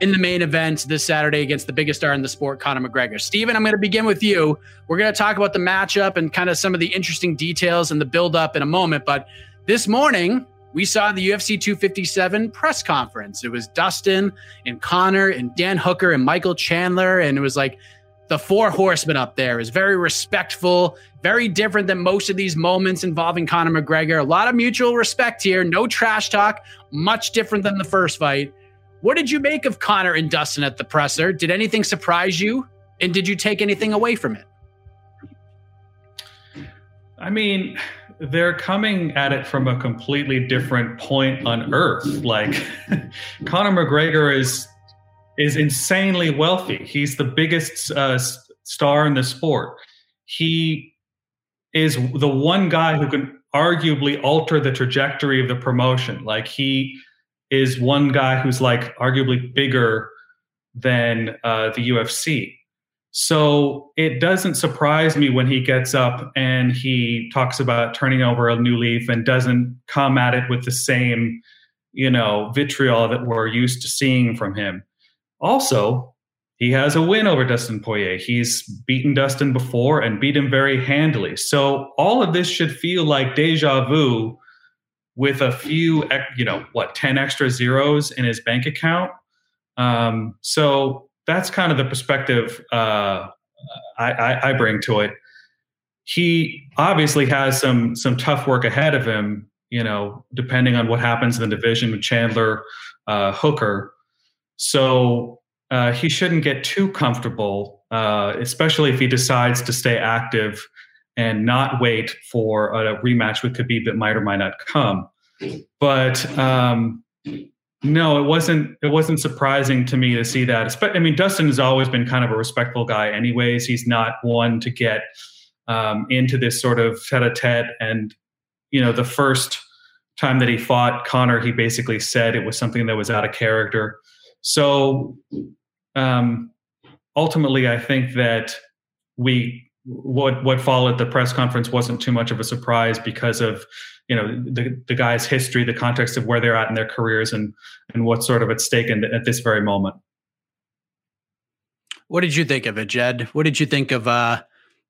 in the main event this Saturday against the biggest star in the sport, Conor McGregor. Steven, I'm going to begin with you. We're going to talk about the matchup and kind of some of the interesting details and the buildup in a moment. But this morning, we saw the U F C two fifty-seven press conference. It was Dustin and Conor and Dan Hooker and Michael Chandler. And it was like the four horsemen up there. Is very respectful, very different than most of these moments involving Conor McGregor. A lot of mutual respect here. No trash talk, much different than the first fight. What did you make of Conor and Dustin at the presser? Did anything surprise you? And did you take anything away from it? I mean... they're coming at it from a completely different point on earth. Like Conor McGregor is, is insanely wealthy. He's the biggest uh, star in the sport. He is the one guy who can arguably alter the trajectory of the promotion. Like he is one guy who's like arguably bigger than uh, the U F C. So it doesn't surprise me when he gets up and he talks about turning over a new leaf and doesn't come at it with the same, you know, vitriol that we're used to seeing from him. Also, he has a win over Dustin Poirier. He's beaten Dustin before and beat him very handily. So all of this should feel like deja vu with a few, you know, what, ten extra zeros in his bank account. Um, so... that's kind of the perspective uh, I, I, I bring to it. He obviously has some some tough work ahead of him, you know, depending on what happens in the division with Chandler, uh, Hooker. So uh, he shouldn't get too comfortable, uh, especially if he decides to stay active and not wait for a rematch with Khabib that might or might not come. But um, no, it wasn't. It wasn't surprising to me to see that. I mean, Dustin has always been kind of a respectful guy, anyways. He's not one to get um, into this sort of tête-à-tête. And you know, the first time that he fought Conor, he basically said it was something that was out of character. So um, ultimately, I think that we what what followed the press conference wasn't too much of a surprise because of, you know, the the guy's history, the context of where they're at in their careers and and what's sort of at stake in, at this very moment. What did you think of it, Jed? What did you think of, uh,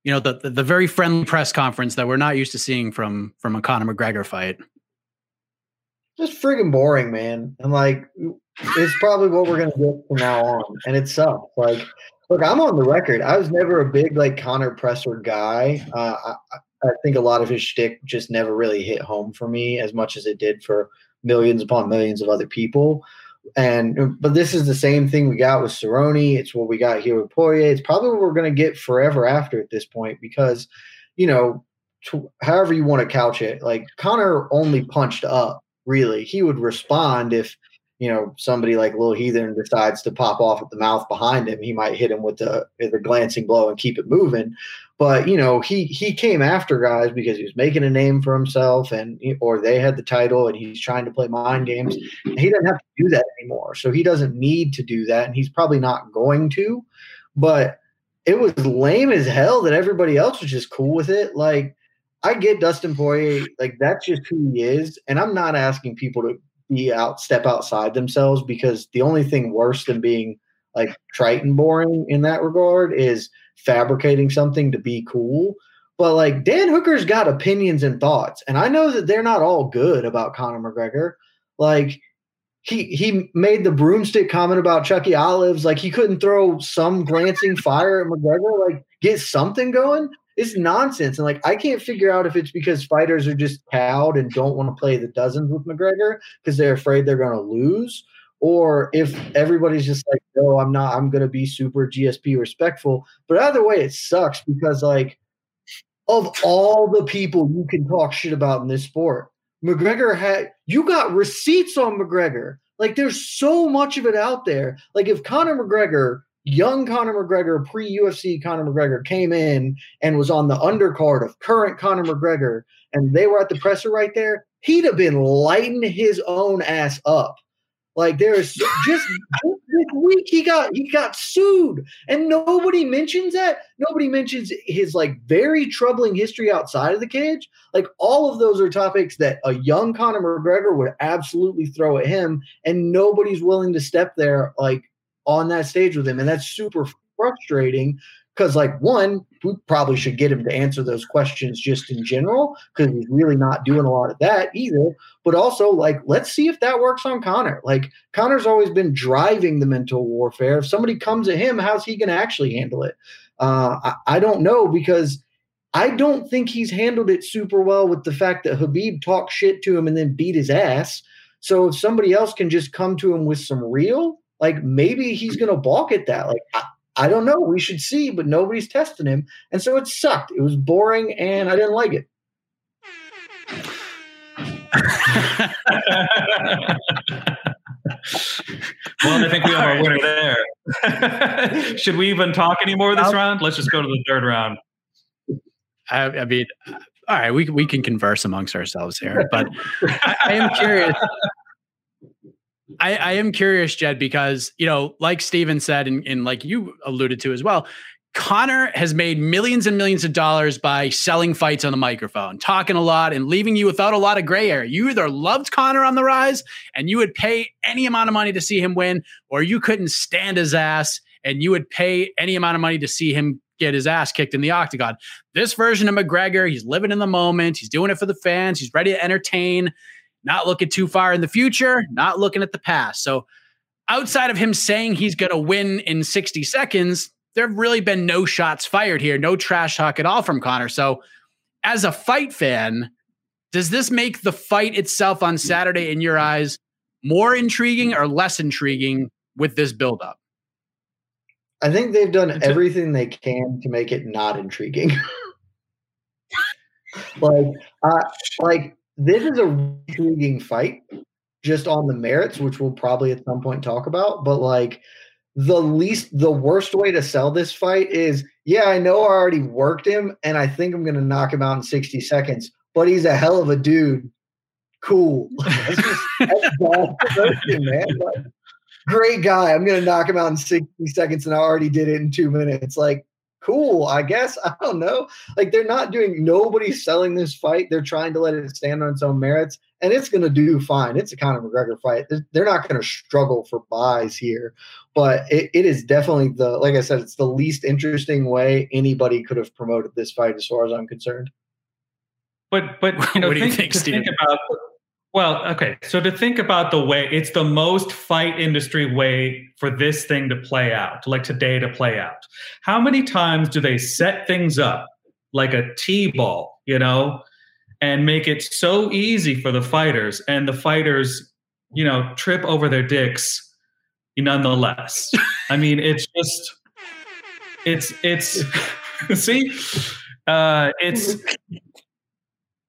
you know, the, the, the very friendly press conference that we're not used to seeing from from a Conor McGregor fight? Just freaking boring, man. And like, it's probably what we're going to get from now on. And it sucks. Like, look, I'm on the record. I was never a big, like, Conor presser guy. Uh, I, I I think a lot of his shtick just never really hit home for me as much as it did for millions upon millions of other people. And but this is the same thing we got with Cerrone. It's what we got here with Poirier. It's probably what we're going to get forever after at this point because, you know, to, however you want to couch it, like Conor only punched up, really. He would respond if, you know, somebody like Lil Heathen decides to pop off at the mouth behind him. He might hit him with the, the glancing blow and keep it moving. But, you know, he he came after guys because he was making a name for himself and or they had the title and he's trying to play mind games. And he doesn't have to do that anymore. So he doesn't need to do that. And he's probably not going to. But it was lame as hell that everybody else was just cool with it. Like, I get Dustin Poirier. Like, that's just who he is. And I'm not asking people to be out, step outside themselves because the only thing worse than being like trite and boring in that regard is fabricating something to be cool. But like Dan Hooker's got opinions and thoughts. And I know that they're not all good about Conor McGregor. Like he, he made the broomstick comment about Chucky Olives. Like he couldn't throw some glancing fire at McGregor, like get something going. it's nonsense. And like, I can't figure out if it's because fighters are just cowed and don't want to play the dozens with McGregor because they're afraid they're going to lose, or if everybody's just like, no, I'm not, I'm going to be super G S P respectful. But either way, it sucks because like, of all the people you can talk shit about in this sport, McGregor had, you got receipts on McGregor. Like, there's so much of it out there. Like, if Conor McGregor, young Conor McGregor, pre-U F C Conor McGregor came in and was on the undercard of current Conor McGregor and they were at the presser right there, he'd have been lighting his own ass up. Like, there's just this week he got he got sued, and nobody mentions that. Nobody mentions his like very troubling history outside of the cage. Like, all of those are topics that a young Conor McGregor would absolutely throw at him, and nobody's willing to step there like on that stage with him, and that's super frustrating. Because, like, one, we probably should get him to answer those questions just in general because he's really not doing a lot of that either. But also, like, let's see if that works on Conor. Like, Conor's always been driving the mental warfare. If somebody comes at him, how's he going to actually handle it? Uh, I, I don't know, because I don't think he's handled it super well with the fact that Khabib talked shit to him and then beat his ass. So if somebody else can just come to him with some real, like, maybe he's going to balk at that. Like, I, I don't know. We should see, but nobody's testing him. And so it sucked. It was boring, and I didn't like it. Well, I think we have our winner there. Should we even talk anymore this round? Let's just go to the third round. I, I mean, all right, we, we can converse amongst ourselves here, but I, I am curious. I, I am curious, Jed, because, you know, like Steven said, and, and like you alluded to as well, Conor has made millions and millions of dollars by selling fights on the microphone, talking a lot and leaving you without a lot of gray area. You either loved Conor on the rise and you would pay any amount of money to see him win, or you couldn't stand his ass and you would pay any amount of money to see him get his ass kicked in the octagon. This version of McGregor, he's living in the moment. He's doing it for the fans. He's ready to entertain. Not looking too far in the future, not looking at the past. So outside of him saying he's going to win in sixty seconds, there have really been no shots fired here, no trash talk at all from Conor. So as a fight fan, does this make the fight itself on Saturday, in your eyes, more intriguing or less intriguing with this buildup? I think they've done everything they can to make it not intriguing. like, uh, like, This is a intriguing fight just on the merits, which we'll probably at some point talk about. But like the least, the worst way to sell this fight is, yeah, I know I already worked him and I think I'm going to knock him out in sixty seconds, but he's a hell of a dude. Cool. That's just, that's bad promotion, man. Like, great guy. I'm going to knock him out in sixty seconds and I already did it in two minutes. Like, cool, I guess. I don't know. Like, they're not doing, nobody's selling this fight. They're trying to let it stand on its own merits, and it's going to do fine. It's a Conor McGregor fight. They're not going to struggle for buys here, but it, it is definitely the, like I said, it's the least interesting way anybody could have promoted this fight as far as I'm concerned. But, but you know, what do think, you think, Steve? Think about, well, okay. So to think about the way, it's the most fight industry way for this thing to play out, like today to play out. How many times do they set things up like a T-ball, you know, and make it so easy for the fighters, and the fighters, you know, trip over their dicks nonetheless? I mean, it's just, it's, it's, see, uh, it's,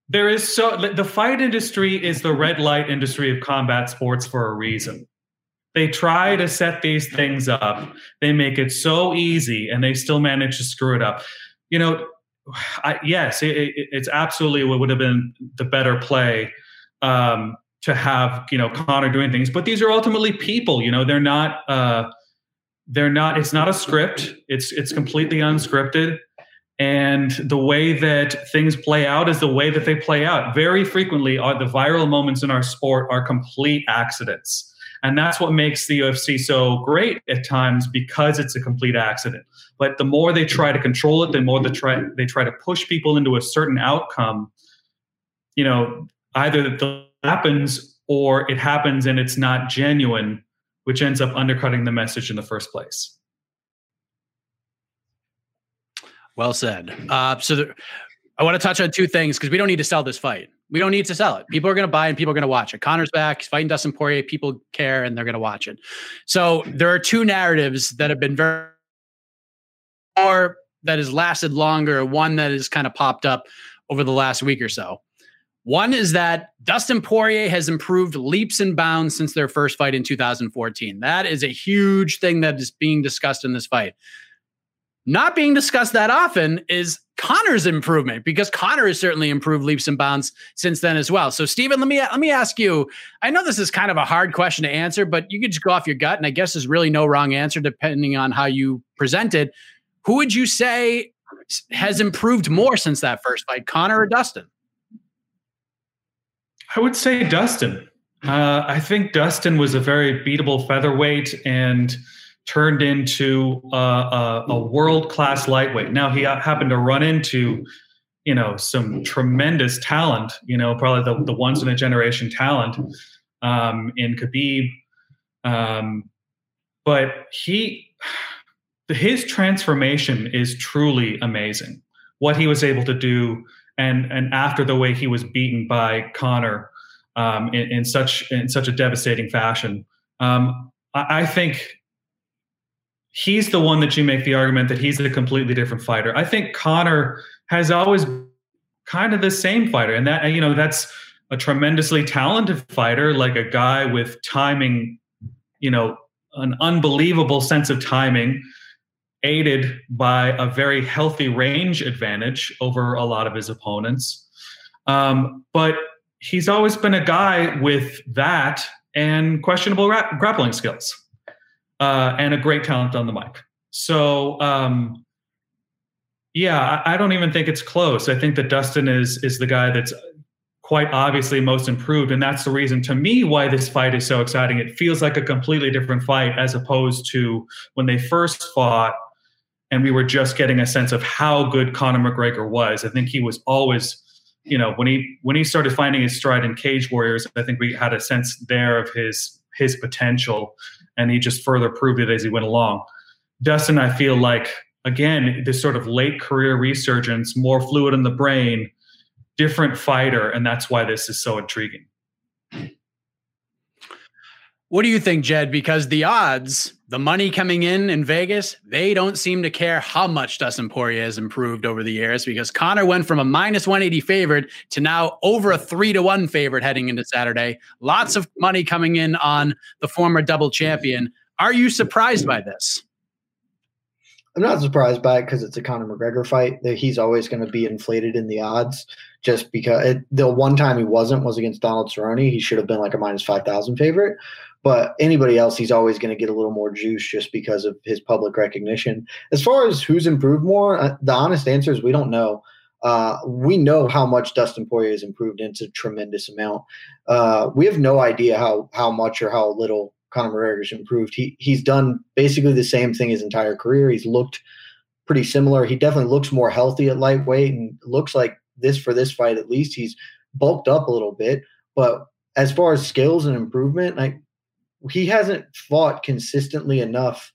There is so the fight industry is the red light industry of combat sports for a reason. They try to set these things up. They make it so easy, and they still manage to screw it up. You know, I, yes, it, it, it's absolutely what would have been the better play um, to have, you know, Conor doing things. But these are ultimately people. You know, they're not. Uh, they're not. It's not a script. It's it's completely unscripted. And the way that things play out is the way that they play out. Very frequently, are the viral moments in our sport are complete accidents. And that's what makes the U F C so great at times, because it's a complete accident. But the more they try to control it, the more they try, they try to push people into a certain outcome, you know, either that happens or it happens and it's not genuine, which ends up undercutting the message in the first place. Well said. Uh, so the, I want to touch on two things because we don't need to sell this fight. We don't need to sell it. People are going to buy and people are going to watch it. Conor's back. He's fighting Dustin Poirier. People care and they're going to watch it. So there are two narratives that have been very, or that has lasted longer, one that has kind of popped up over the last week or so. One is that Dustin Poirier has improved leaps and bounds since their first fight in two thousand fourteen. That is a huge thing that is being discussed in this fight. Not being discussed that often is Conor's improvement, because Conor has certainly improved leaps and bounds since then as well. So, Stephen, let me let me ask you, I know this is kind of a hard question to answer, but you could just go off your gut, and I guess there's really no wrong answer depending on how you present it. Who would you say has improved more since that first fight, Conor or Dustin? I would say Dustin. Uh, I think Dustin was a very beatable featherweight and turned into uh, a, a world-class lightweight. Now, he happened to run into, you know, some tremendous talent, you know, probably the, the once-in-a-generation talent um, in Khabib. Um, but he... His transformation is truly amazing. What he was able to do, and and after the way he was beaten by Conor um, in, in such in such a devastating fashion, um, I, I think he's the one that you make the argument that he's a completely different fighter. I think Conor has always kind of the same fighter, and that you know that's a tremendously talented fighter, like a guy with timing, you know, an unbelievable sense of timing, aided by a very healthy range advantage over a lot of his opponents. Um, but he's always been a guy with that and questionable rap- grappling skills uh, and a great talent on the mic. So, um, yeah, I, I don't even think it's close. I think that Dustin is is the guy that's quite obviously most improved. And that's the reason to me why this fight is so exciting. It feels like a completely different fight as opposed to when they first fought, and we were just getting a sense of how good Conor McGregor was. I think he was always, you know, when he when he started finding his stride in Cage Warriors, I think we had a sense there of his his potential, and he just further proved it as he went along. Dustin, I feel like, again, this sort of late career resurgence, more fluid in the brain, different fighter, and that's why this is so intriguing. What do you think, Jed? Because the odds, the money coming in in Vegas, they don't seem to care how much Dustin Poirier has improved over the years, because Conor went from a minus one eighty favorite to now over a three to one favorite heading into Saturday. Lots of money coming in on the former double champion. Are you surprised by this? I'm not surprised by it because it's a Conor McGregor fight. That he's always going to be inflated in the odds, just because it, the one time he wasn't was against Donald Cerrone. He should have been like a minus five thousand favorite. But anybody else, he's always going to get a little more juice just because of his public recognition. As far as who's improved more, uh, the honest answer is we don't know. Uh, we know how much Dustin Poirier has improved into a tremendous amount. Uh, we have no idea how how much or how little Conor McGregor's improved. He he's done basically the same thing his entire career. He's looked pretty similar. He definitely looks more healthy at lightweight, and looks like this for this fight at least. He's bulked up a little bit, but as far as skills and improvement, like he hasn't fought consistently enough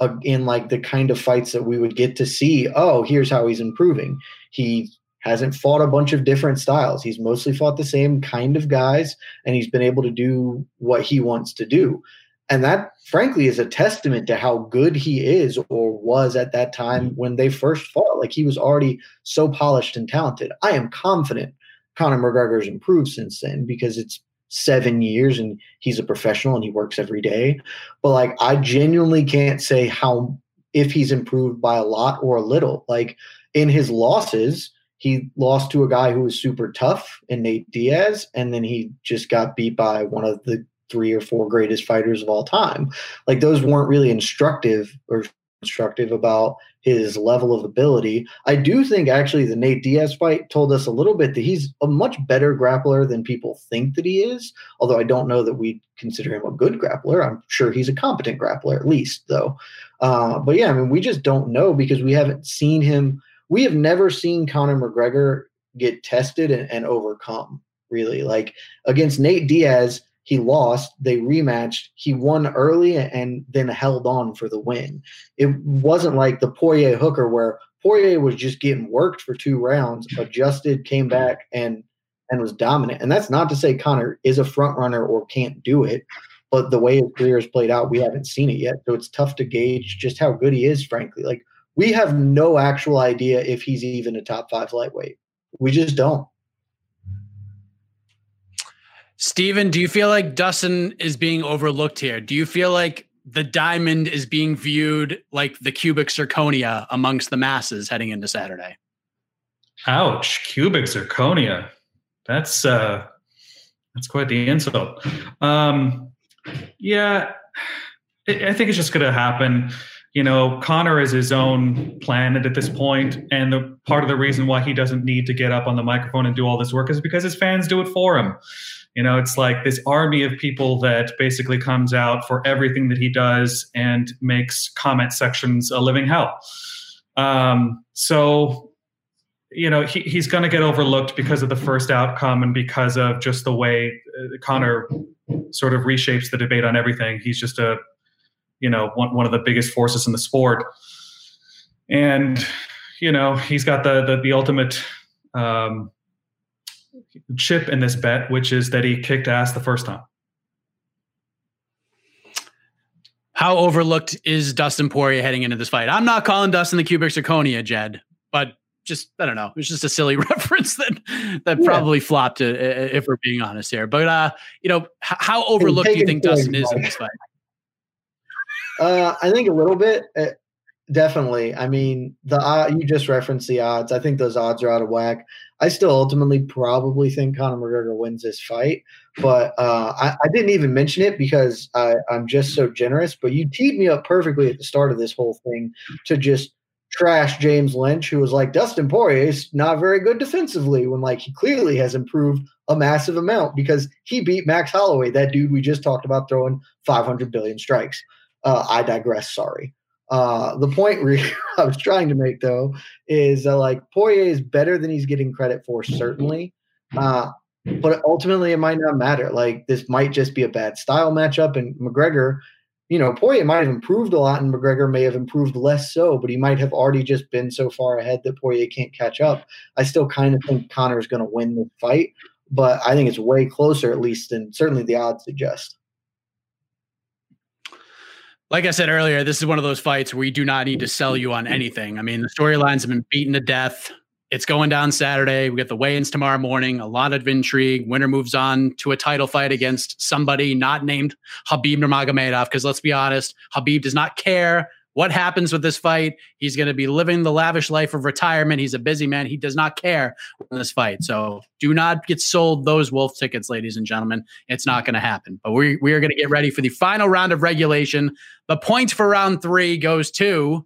uh, in like the kind of fights that we would get to see. Oh, here's how he's improving. He hasn't fought a bunch of different styles. He's mostly fought the same kind of guys, and he's been able to do what he wants to do. And that, frankly, is a testament to how good he is or was at that time when they first fought. Like, he was already so polished and talented. I am confident Conor McGregor's improved since then because it's seven years and he's a professional and he works every day. But, like, I genuinely can't say how if he's improved by a lot or a little. Like, in his losses, he lost to a guy who was super tough in Nate Diaz, and then he just got beat by one of the three or four greatest fighters of all time. Like, those weren't really instructive or instructive about his level of ability. I do think actually the Nate Diaz fight told us a little bit that he's a much better grappler than people think that he is, although I don't know that we consider him a good grappler. I'm sure he's a competent grappler at least, though. Uh, but, yeah, I mean, we just don't know because we haven't seen him. We have never seen Conor McGregor get tested and, and overcome, really. Like, against Nate Diaz, he lost. They rematched. He won early and then held on for the win. It wasn't like the Poirier Hooker where Poirier was just getting worked for two rounds, adjusted, came back, and and was dominant. And that's not to say Conor is a front runner or can't do it, but the way his career has played out, we haven't seen it yet. So it's tough to gauge just how good he is, frankly. Like, we have no actual idea if he's even a top five lightweight. We just don't. Steven, do you feel like Dustin is being overlooked here? Do you feel like the diamond is being viewed like the cubic zirconia amongst the masses heading into Saturday? Ouch, cubic zirconia. That's uh, that's quite the insult. Um, yeah, it, I think it's just going to happen. You know, Conor is his own planet at this point, and the part of the reason why he doesn't need to get up on the microphone and do all this work is because his fans do it for him. You know, it's like this army of people that basically comes out for everything that he does and makes comment sections a living hell. Um, so, you know, he, he's going to get overlooked because of the first outcome and because of just the way uh, Conor sort of reshapes the debate on everything. He's just a, you know, one, one of the biggest forces in the sport. And, you know, he's got the, the, the ultimate, um, chip in this bet, which is that he kicked ass the first time. How overlooked is Dustin Poirier heading into this fight? I'm not calling Dustin the cubic zirconia, Jed, but just, I don't know. It's just a silly reference that, that yeah. probably flopped, if we're being honest here. But, uh, you know, how overlooked do you think Dustin is in this fight? Uh, I think a little bit. Uh, Definitely. I mean, the uh, you just referenced the odds. I think those odds are out of whack. I still ultimately probably think Conor McGregor wins this fight, but uh, I, I didn't even mention it because I, I'm just so generous. But you teed me up perfectly at the start of this whole thing to just trash James Lynch, who was like, Dustin Poirier is not very good defensively, when like he clearly has improved a massive amount because he beat Max Holloway, that dude we just talked about throwing five hundred billion strikes. Uh, I digress. Sorry. Uh, the point re- I was trying to make, though, is that, like, Poirier is better than he's getting credit for, certainly. Uh, but ultimately, it might not matter. Like, this might just be a bad style matchup. And McGregor, you know, Poirier might have improved a lot, and McGregor may have improved less so, but he might have already just been so far ahead that Poirier can't catch up. I still kind of think Conor is going to win the fight, but I think it's way closer, at least, than certainly the odds suggest. Like I said earlier, this is one of those fights where you do not need to sell you on anything. I mean, the storylines have been beaten to death. It's going down Saturday. We get the weigh-ins tomorrow morning. A lot of intrigue. Winner moves on to a title fight against somebody not named Khabib Nurmagomedov, because let's be honest, Khabib does not care what happens with this fight. He's going to be living the lavish life of retirement. He's a busy man. He does not care in this fight. So do not get sold those wolf tickets, ladies and gentlemen. It's not going to happen. But we, we are going to get ready for the final round of regulation. The point for round three goes to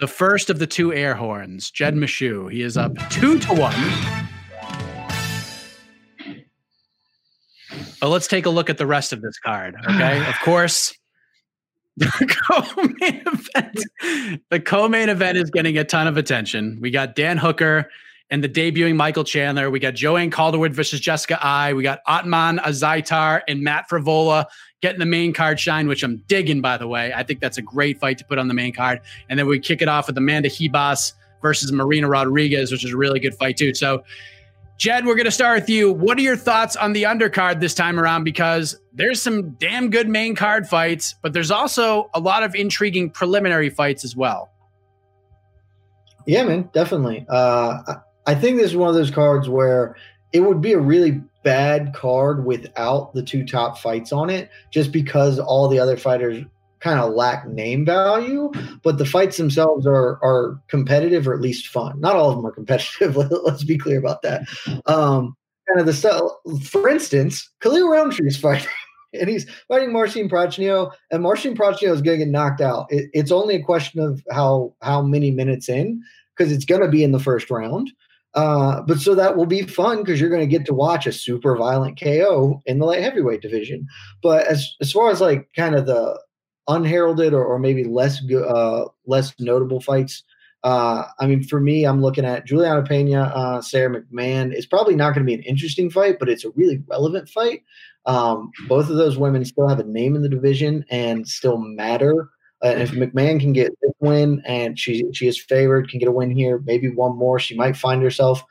the first of the two air horns, Jed Meshew. He is up two to one. But let's take a look at the rest of this card, okay? Of course, the co-main event, the co-main event is getting a ton of attention. We got Dan Hooker and the debuting Michael Chandler. We got Joanne Calderwood versus Jessica Eye. We got Atman Azaitar and Matt Frivola getting the main card shine, which I'm digging, by the way. I think that's a great fight to put on the main card. And then we kick it off with Amanda Ribas versus Marina Rodriguez, which is a really good fight, too. So, Jed, we're going to start with you. What are your thoughts on the undercard this time around? Because there's some damn good main card fights, but there's also a lot of intriguing preliminary fights as well. Yeah, man, definitely. Uh, I think this is one of those cards where it would be a really bad card without the two top fights on it, just because all the other fighters kind of lack name value, but the fights themselves are are competitive, or at least fun. Not all of them are competitive. Let's be clear about that. Um, kind of the for instance, Khalil Roundtree is fighting, and he's fighting Marcin Prochnio, and Marcin Prochnio is going to get knocked out. It, it's only a question of how how many minutes in, because it's going to be in the first round. Uh, but so that will be fun because you're going to get to watch a super violent K O in the light heavyweight division. But as as far as like kind of the unheralded or, or maybe less uh, less notable fights Uh, I mean, for me, I'm looking at Juliana Pena, uh, Sara McMann. It's probably not going to be an interesting fight, but it's a really relevant fight. Um, both of those women still have a name in the division and still matter. Uh, and if McMahon can get this win, and she she is favored, can get a win here, maybe one more, she might find herself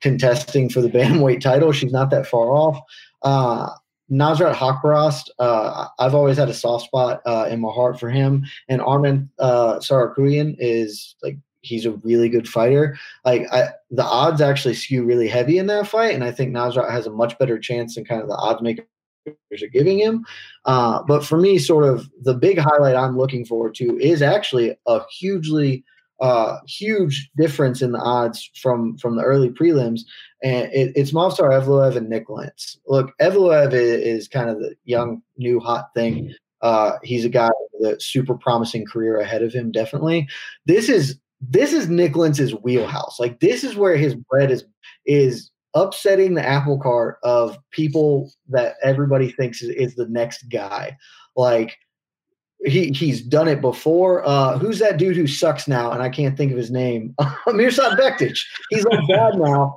contesting for the bantamweight title. She's not that far off. Uh, Nasrat Hakparast, uh, I've always had a soft spot uh, in my heart for him. And Arman uh, Sarakurian is like he's a really good fighter. Like I, the odds actually skew really heavy in that fight, and I think Nasrat has a much better chance than kind of the odds maker are giving him. Uh, but for me, sort of the big highlight I'm looking forward to is actually a hugely uh, huge difference in the odds from, from the early prelims. And it, it's Movsar Evloev and Nick Lentz. Look, Evloev is, is kind of the young, new, hot thing. Uh, he's a guy with a super promising career ahead of him, definitely. This is this is Nick Lentz's wheelhouse. Like, this is where his bread is is – upsetting the apple cart of people that everybody thinks is, is the next guy. Like he he's done it before. Uh, who's that dude who sucks now? And I can't think of his name. Mirsad Bektić. He's like bad now.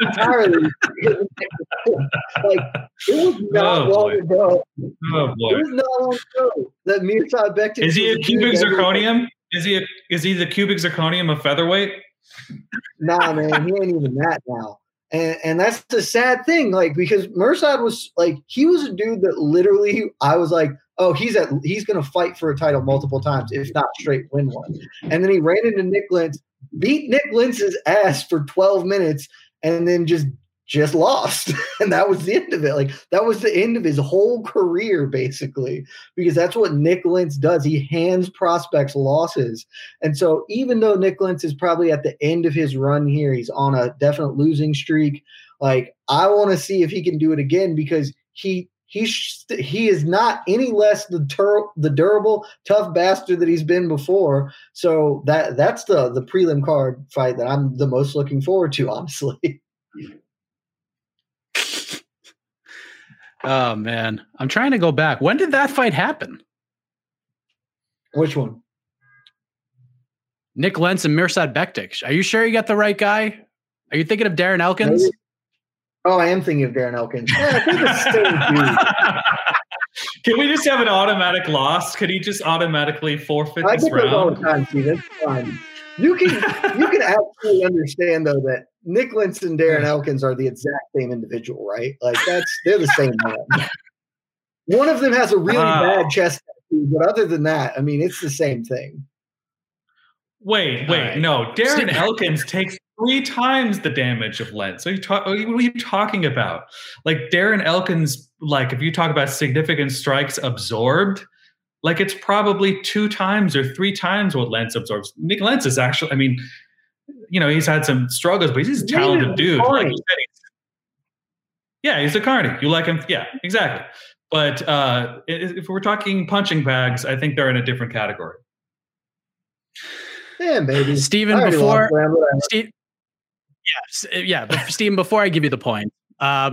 Entirely. Like it was not oh, long boy. ago. Oh boy. It was not long ago that Mirsad Bektić. Is he a cubic zirconium? Everybody. Is he a, is he the cubic zirconium of featherweight? Nah, man, he ain't even that now. And, and that's the sad thing, like, because Mirsad was like, he was a dude that literally I was like, oh, he's at he's going to fight for a title multiple times, if not straight win one. And then he ran into Nick Lentz, beat Nick Lentz's ass for twelve minutes, and then just just lost. And that was the end of it. Like, that was the end of his whole career, basically, because that's what Nick Lentz does. He hands prospects losses. And so even though Nick Lentz is probably at the end of his run here, he's on a definite losing streak. Like, I want to see if he can do it again, because he, he, st- he is not any less the tur- the durable, tough bastard that he's been before. So that, that's the, the prelim card fight that I'm the most looking forward to, honestly. Oh, man. I'm trying to go back. When did that fight happen? Which one? Nick Lentz and Mirsad Bektić. Are you sure you got the right guy? Are you thinking of Darren Elkins? Maybe. Oh, I am thinking of Darren Elkins. Yeah, I think Can we just have an automatic loss? Could he just automatically forfeit I this round? All the time, see, that's fine. You can, you can absolutely understand, though, that Nick Lentz and Darren Elkins are the exact same individual, right? Like, that's they're the same man. One of them has a really uh, bad chest tattoo, but other than that, I mean, it's the same thing. Wait, wait, right. no. Darren Steve Elkins takes three times the damage of Lentz. So you talk, what are you talking about? Like, Darren Elkins, like, if you talk about significant strikes absorbed, like, it's probably two times or three times what Lentz absorbs. Nick Lentz is actually, I mean, you know, he's had some struggles, but he's a talented dude. Like you said, he's, yeah, he's a carny. You like him? Yeah, exactly. But uh, if we're talking punching bags, I think they're in a different category. Yeah, baby. Steven, before Steve, yeah, yeah, but Steven, before I give you the point, uh,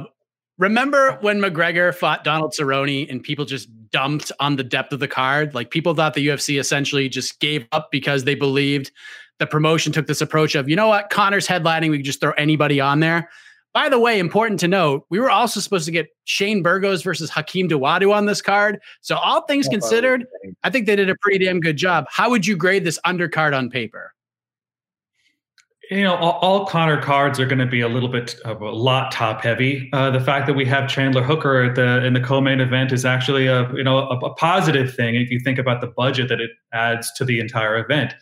remember when McGregor fought Donald Cerrone and people just dumped on the depth of the card? Like, people thought the U F C essentially just gave up because they believed the promotion took this approach of, you know what, Conor's headlining, we can just throw anybody on there. By the way, important to note, we were also supposed to get Shane Burgos versus Hakeem Dawodu on this card. So all things considered, I think they did a pretty damn good job. How would you grade this undercard on paper? You know, all, all Conor cards are going to be a little bit, a lot top heavy. Uh, the fact that we have Chandler Hooker at the in the co-main event is actually a you know a, a positive thing if you think about the budget that it adds to the entire event.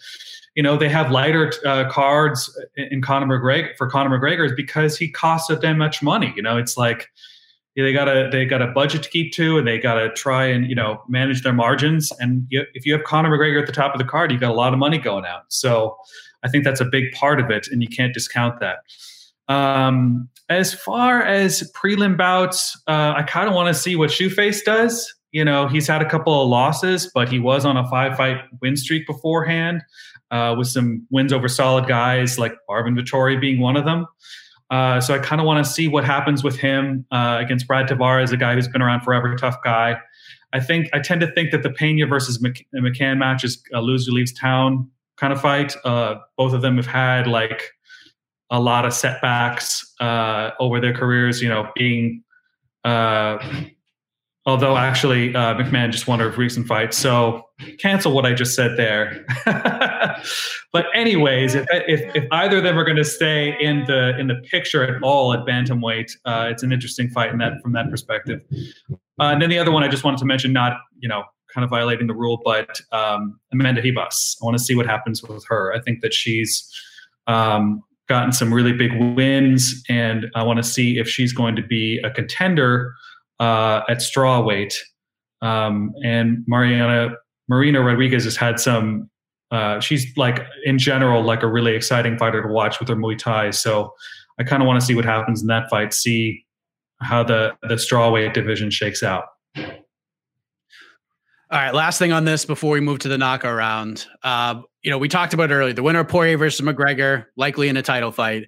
You know, they have lighter uh, cards in Conor McGregor for Conor McGregor because he costs a damn much money. You know, it's like they got a they got a budget to keep to, and they got to try and you know manage their margins. And you, if you have Conor McGregor at the top of the card, you got a lot of money going out. So I think that's a big part of it, and you can't discount that. Um, as far as prelim bouts, uh, I kind of want to see what Shoeface does. You know, he's had a couple of losses, but he was on a five-fight win streak beforehand. Uh, with some wins over solid guys like Marvin Vettori being one of them. Uh, so I kind of want to see what happens with him uh, against Brad Tavares, a guy who's been around forever, tough guy. I think I tend to think that the Pena versus McCann match is a loser leaves town kind of fight. Uh, both of them have had like a lot of setbacks uh, over their careers, you know, being, uh, although actually uh, McMahn just won her recent fight. So cancel what I just said there. But anyways, if, if, if either of them are going to stay in the, in the picture at all at bantamweight, uh, it's an interesting fight in that, from that perspective. Uh, and then the other one I just wanted to mention, not, you know, kind of violating the rule, but um, Amanda Ribas. I want to see what happens with her. I think that she's um, gotten some really big wins, and I want to see if she's going to be a contender uh, at strawweight. Um, and Mariana Marina Rodriguez has had some, uh, she's like in general, like a really exciting fighter to watch with her Muay Thai. So I kind of want to see what happens in that fight, see how the, the strawweight division shakes out. All right, last thing on this before we move to the knockout round. Uh, you know, we talked about it earlier. The winner of Poirier versus McGregor, likely in a title fight.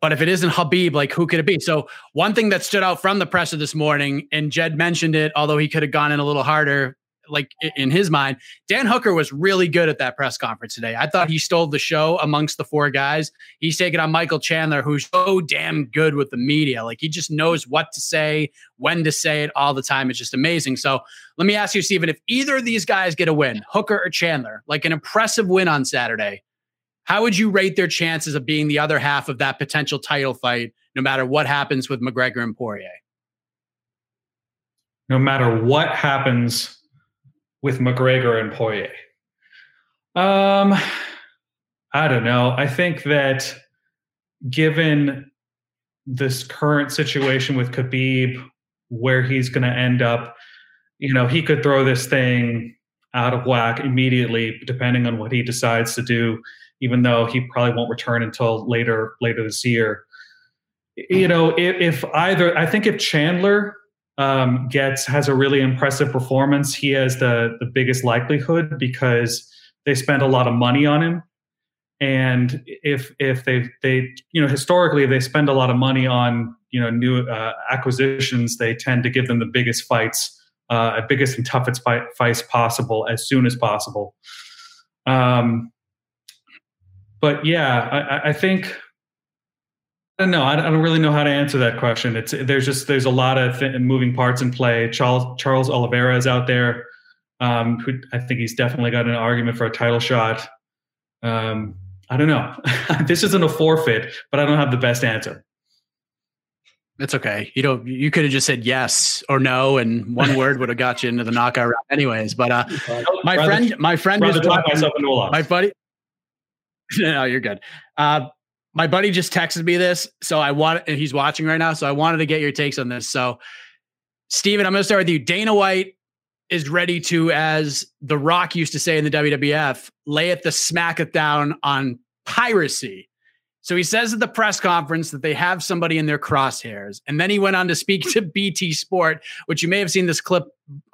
But if it isn't Khabib, like, who could it be? So one thing that stood out from the presser this morning, and Jed mentioned it, although he could have gone in a little harder, like in his mind, Dan Hooker was really good at that press conference today. I thought he stole the show amongst the four guys. He's taking on Michael Chandler, who's so damn good with the media. Like, he just knows what to say, when to say it all the time. It's just amazing. So let me ask you, Steven, if either of these guys get a win, Hooker or Chandler, like an impressive win on Saturday, how would you rate their chances of being the other half of that potential title fight, no matter what happens with McGregor and Poirier? No matter what happens with McGregor and Poirier. Um, I don't know. I think that given this current situation with Khabib, where he's going to end up, you know, he could throw this thing out of whack immediately, depending on what he decides to do, even though he probably won't return until later, later this year. You know, if, if either, I think if Chandler Um, gets has a really impressive performance, he has the the biggest likelihood, because they spent a lot of money on him. And if if they they you know historically, if they spend a lot of money on you know new uh, acquisitions, they tend to give them the biggest fights, uh, biggest and toughest fight, fights possible as soon as possible. Um, but yeah, I, I think. I don't know. I don't really know how to answer that question. It's there's just there's a lot of th- moving parts in play. Charles Charles Oliveira is out there. Um, who, I think he's definitely got an argument for a title shot. Um, I don't know. This isn't a forfeit, but I don't have the best answer. That's okay. You don't. You could have just said yes or no, and one word would have got you into the knockout round, anyways. But uh, my rather, friend, my friend is my buddy. No, you're good. Uh, My buddy just texted me this, so I want, and he's watching right now, so I wanted to get your takes on this. So, Steven, I'm going to start with you. Dana White is ready to, as The Rock used to say in the W W F, lay it the smack it down on piracy. So he says at the press conference that they have somebody in their crosshairs, and then he went on to speak to B T Sport, which you may have seen this clip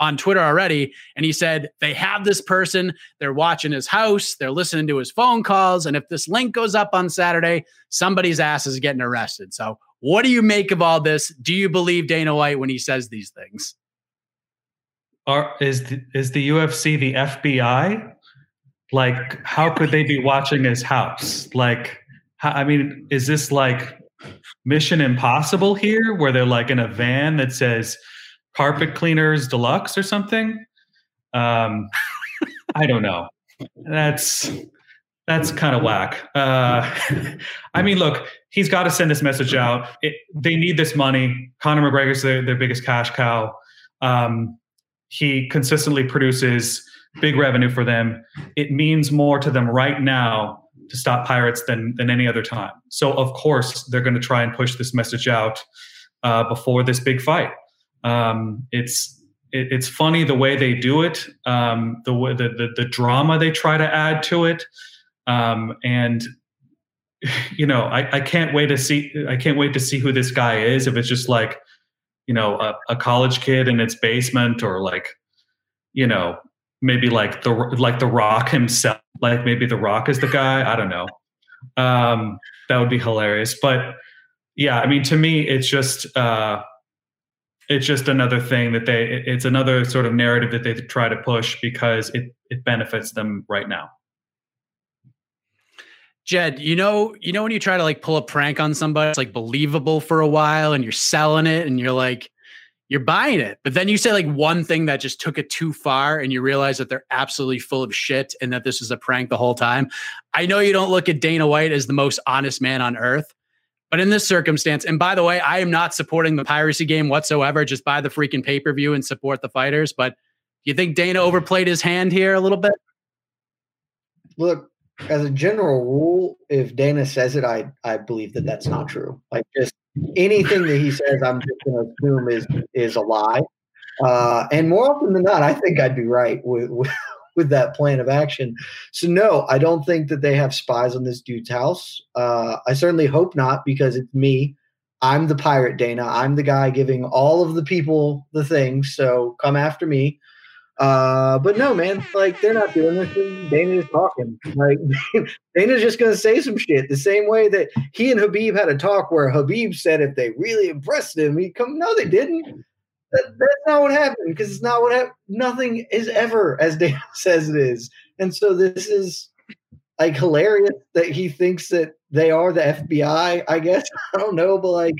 on Twitter already, and he said they have this person, they're watching his house, they're listening to his phone calls, and if this link goes up on Saturday, somebody's ass is getting arrested. So what do you make of all this? Do you believe Dana White when he says these things? Are, is the, is the U F C the F B I? Like, how could they be watching his house? Like, I mean, is this like Mission Impossible here, where they're like in a van that says Carpet Cleaners Deluxe or something? Um, I don't know. That's that's kind of whack. Uh, I mean, look, he's got to send this message out. It, they need this money. Conor McGregor's their, their biggest cash cow. Um, he consistently produces big revenue for them. It means more to them right now to stop pirates than than any other time. So, of course, they're going to try and push this message out uh, before this big fight. Um, it's it, it's funny the way they do it, um, the, way, the the the drama they try to add to it, um, and you know I, I can't wait to see I can't wait to see who this guy is. If it's just like you know a, a college kid in its basement, or like you know maybe like the like the Rock himself, like maybe The Rock is the guy. I don't know. Um, that would be hilarious. But yeah, I mean, to me, it's just. Uh, It's just another thing that they, it's another sort of narrative that they try to push because it, it benefits them right now. Jed, you know, you know when you try to like pull a prank on somebody, it's like believable for a while, and you're selling it, and you're like, you're buying it, but then you say like one thing that just took it too far, and you realize that they're absolutely full of shit, and that this is a prank the whole time. I know you don't look at Dana White as the most honest man on earth, but in this circumstance, and by the way, I am not supporting the piracy game whatsoever. Just buy the freaking pay-per-view and support the fighters. But you think Dana overplayed his hand here a little bit? Look, as a general rule, if Dana says it, I I believe that that's not true. Like just anything that he says, I'm just going to assume is is a lie. Uh, and more often than not, I think I'd be right with, with with that plan of action. So no, I don't think that they have spies on this dude's house. Uh, I certainly hope not, because it's me. I'm the pirate, Dana. I'm the guy giving all of the people the things. So come after me. Uh, but no, man, like they're not doing this. Dana's talking. Like Dana's just gonna say some shit the same way that he and Khabib had a talk where Khabib said if they really impressed him, he'd come. No, they didn't. That, that's not what happened, because it's not what happened. Nothing is ever as Dana says it is, and so this is like hilarious that he thinks that they are the F B I. I guess I don't know, but like.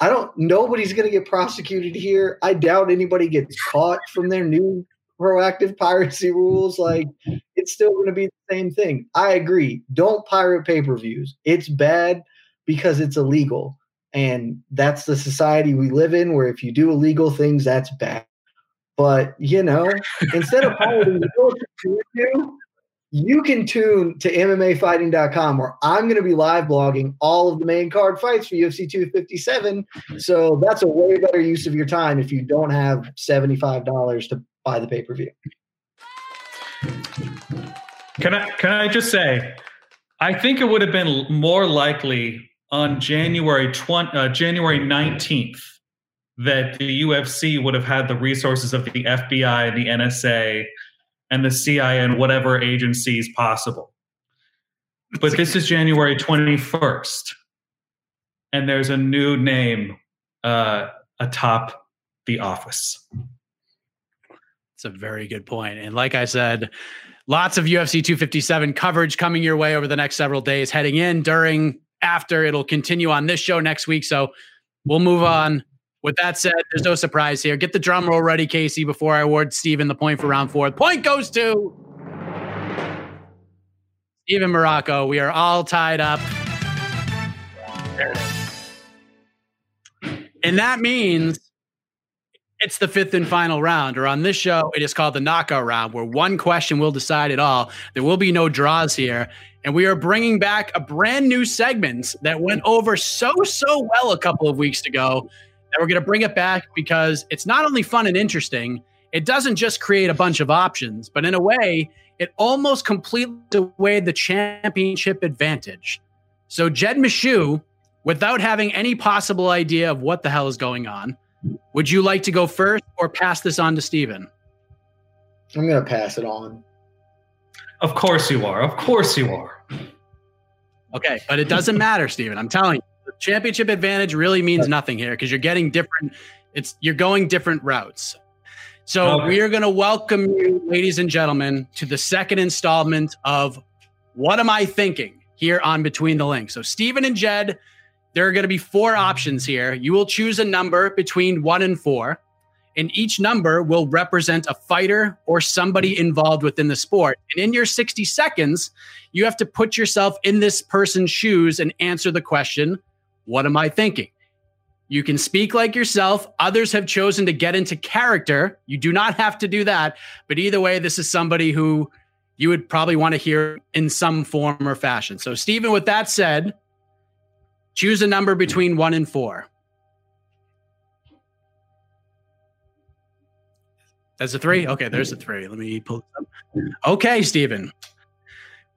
I don't, nobody's going to get prosecuted here. I doubt anybody gets caught from their new proactive piracy rules. Like it's still going to be the same thing. I agree. Don't pirate pay-per-views. It's bad because it's illegal. And that's the society we live in, where if you do illegal things, that's bad. But you know, instead of pirating, you can tune to M M A fighting dot com, where I'm going to be live blogging all of the main card fights for U F C two fifty-seven. So that's a way better use of your time if you don't have seventy-five dollars to buy the pay-per-view. Can I, can I just say, I think it would have been more likely on January twentieth, uh, January nineteenth that the U F C would have had the resources of the F B I and the N S A and the C I A and whatever agencies possible. But this is January twenty-first. And there's a new name uh, atop the office. That's a very good point. And like I said, lots of U F C two fifty-seven coverage coming your way over the next several days, heading in, during, after. It'll continue on this show next week. So we'll move on. With that said, there's no surprise here. Get the drum roll ready, Casey, before I award Steven the point for round four. The point goes to Steven Marrocco. We are all tied up. And that means it's the fifth and final round, or on this show, it is called the knockout round, where one question will decide it all. There will be no draws here. And we are bringing back a brand new segment that went over so, so well a couple of weeks ago. And we're going to bring it back because it's not only fun and interesting, it doesn't just create a bunch of options, but in a way, it almost completely away the championship advantage. So Jed Meshew, without having any possible idea of what the hell is going on, would you like to go first or pass this on to Steven? I'm going to pass it on. Of course you are. Of course you are. Okay, but it doesn't matter, Steven. I'm telling you. Championship advantage really means nothing here because you're getting different. It's you're going different routes. So okay. We are going to welcome you, ladies and gentlemen, to the second installment of What Am I Thinking here on Between the Links. So Steven and Jed, there are going to be four options here. You will choose a number between one and four, and each number will represent a fighter or somebody involved within the sport. And in your sixty seconds, you have to put yourself in this person's shoes and answer the question, what am I thinking? You can speak like yourself. Others have chosen to get into character. You do not have to do that. But either way, this is somebody who you would probably want to hear in some form or fashion. So, Steven, with that said, choose a number between one and four. That's a three? Okay, there's a three. Let me pull this up. Okay, Steven.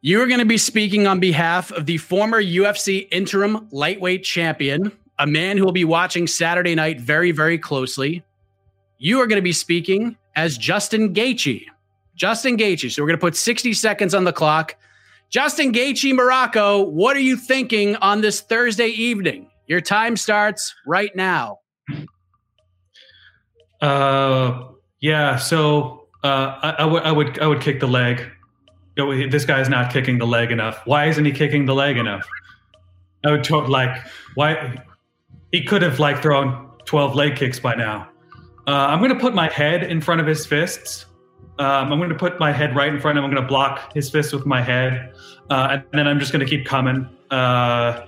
You are going to be speaking on behalf of the former U F C interim lightweight champion, a man who will be watching Saturday night very, very closely. You are going to be speaking as Justin Gaethje. Justin Gaethje. So we're going to put sixty seconds on the clock. Justin Gaethje, Morocco, what are you thinking on this Thursday evening? Your time starts right now. Uh, yeah, so uh, I, I, w- I would I would kick the leg. oh, this guy's not kicking the leg enough. Why isn't he kicking the leg enough? Oh, to, like, why? He could have, like, thrown twelve leg kicks by now. Uh, I'm going to put my head in front of his fists. Um, I'm going to put my head right in front of him. I'm going to block his fist with my head. Uh, and then I'm just going to keep coming. Uh,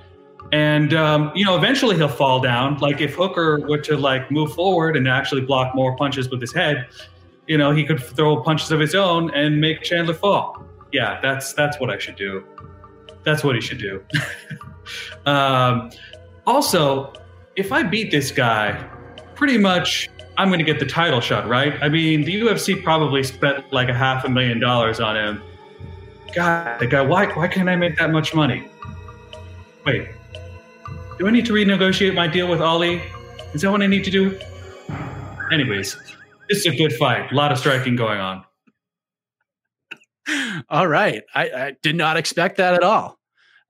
and, um, you know, eventually he'll fall down. Like, if Hooker were to, like, move forward and actually block more punches with his head, you know, he could throw punches of his own and make Chandler fall. Yeah, that's that's what I should do. That's what he should do. um, also, if I beat this guy, pretty much I'm going to get the title shot, right? I mean, the U F C probably spent like a half a million dollars on him. God, the guy, why, why can't I make that much money? Wait, do I need to renegotiate my deal with Ali? Is that what I need to do? Anyways, this is a good fight. A lot of striking going on. All right. I, I did not expect that at all.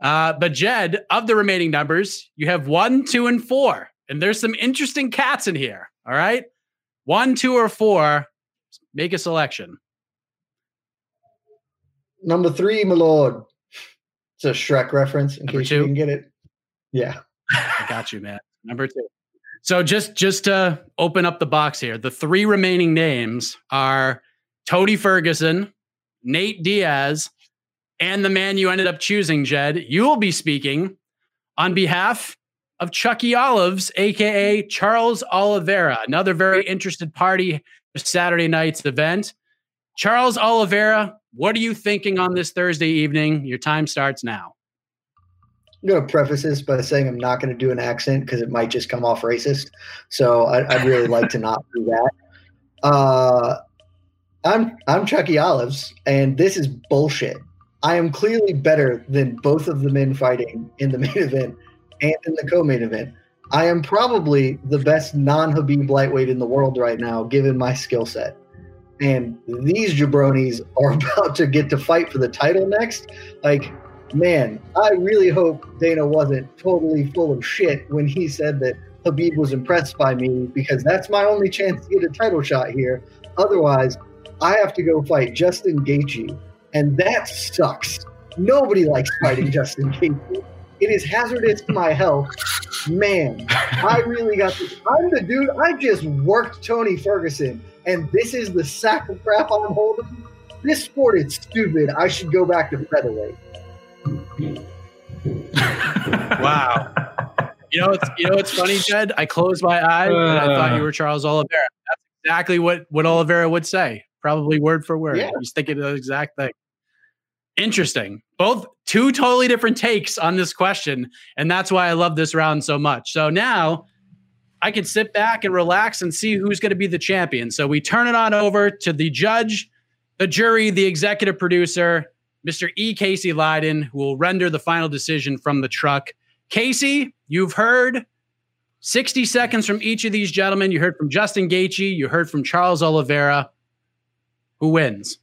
Uh, but Jed, of the remaining numbers, you have one, two, and four. And there's some interesting cats in here. All right. One, two, or four. Make a selection. Number three, my lord. It's a Shrek reference in Number case two. You didn't get it. Yeah. I got you, man. Number two. So just, just to open up the box here, the three remaining names are Tony Ferguson, Nate Diaz, and the man you ended up choosing, Jed. You will be speaking on behalf of Chucky Olives, a k a. Charles Oliveira, another very interested party for Saturday night's event. Charles Oliveira, what are you thinking on this Thursday evening? Your time starts now. I'm going to preface this by saying I'm not going to do an accent because it might just come off racist. So I, I'd really like to not do that. Uh, I'm I'm Chucky Olives, and this is bullshit. I am clearly better than both of the men fighting in the main event and in the co-main event. I am probably the best non-Habib lightweight in the world right now, given my skill set. And these jabronis are about to get to fight for the title next. Like, man, I really hope Dana wasn't totally full of shit when he said that Habib was impressed by me, because that's my only chance to get a title shot here. Otherwise, I have to go fight Justin Gaethje, and that sucks. Nobody likes fighting Justin Gaethje. It is hazardous to my health. Man, I really got this. I'm the dude. I just worked Tony Ferguson, and this is the sack of crap I'm holding. This sport is stupid. I should go back to featherweight. Wow. You know, it's, you know, it's funny, Jed. I closed my eyes, uh, and I thought you were Charles Oliveira. That's exactly what, what Oliveira would say. Probably word for word. Yeah. He's thinking the exact thing. Interesting. Both two totally different takes on this question. And that's why I love this round so much. So now I can sit back and relax and see who's going to be the champion. So we turn it on over to the judge, the jury, the executive producer, Mister E. Casey Lydon, who will render the final decision from the truck. Casey, you've heard sixty seconds from each of these gentlemen. You heard from Justin Gaethje. You heard from Charles Oliveira. Who wins?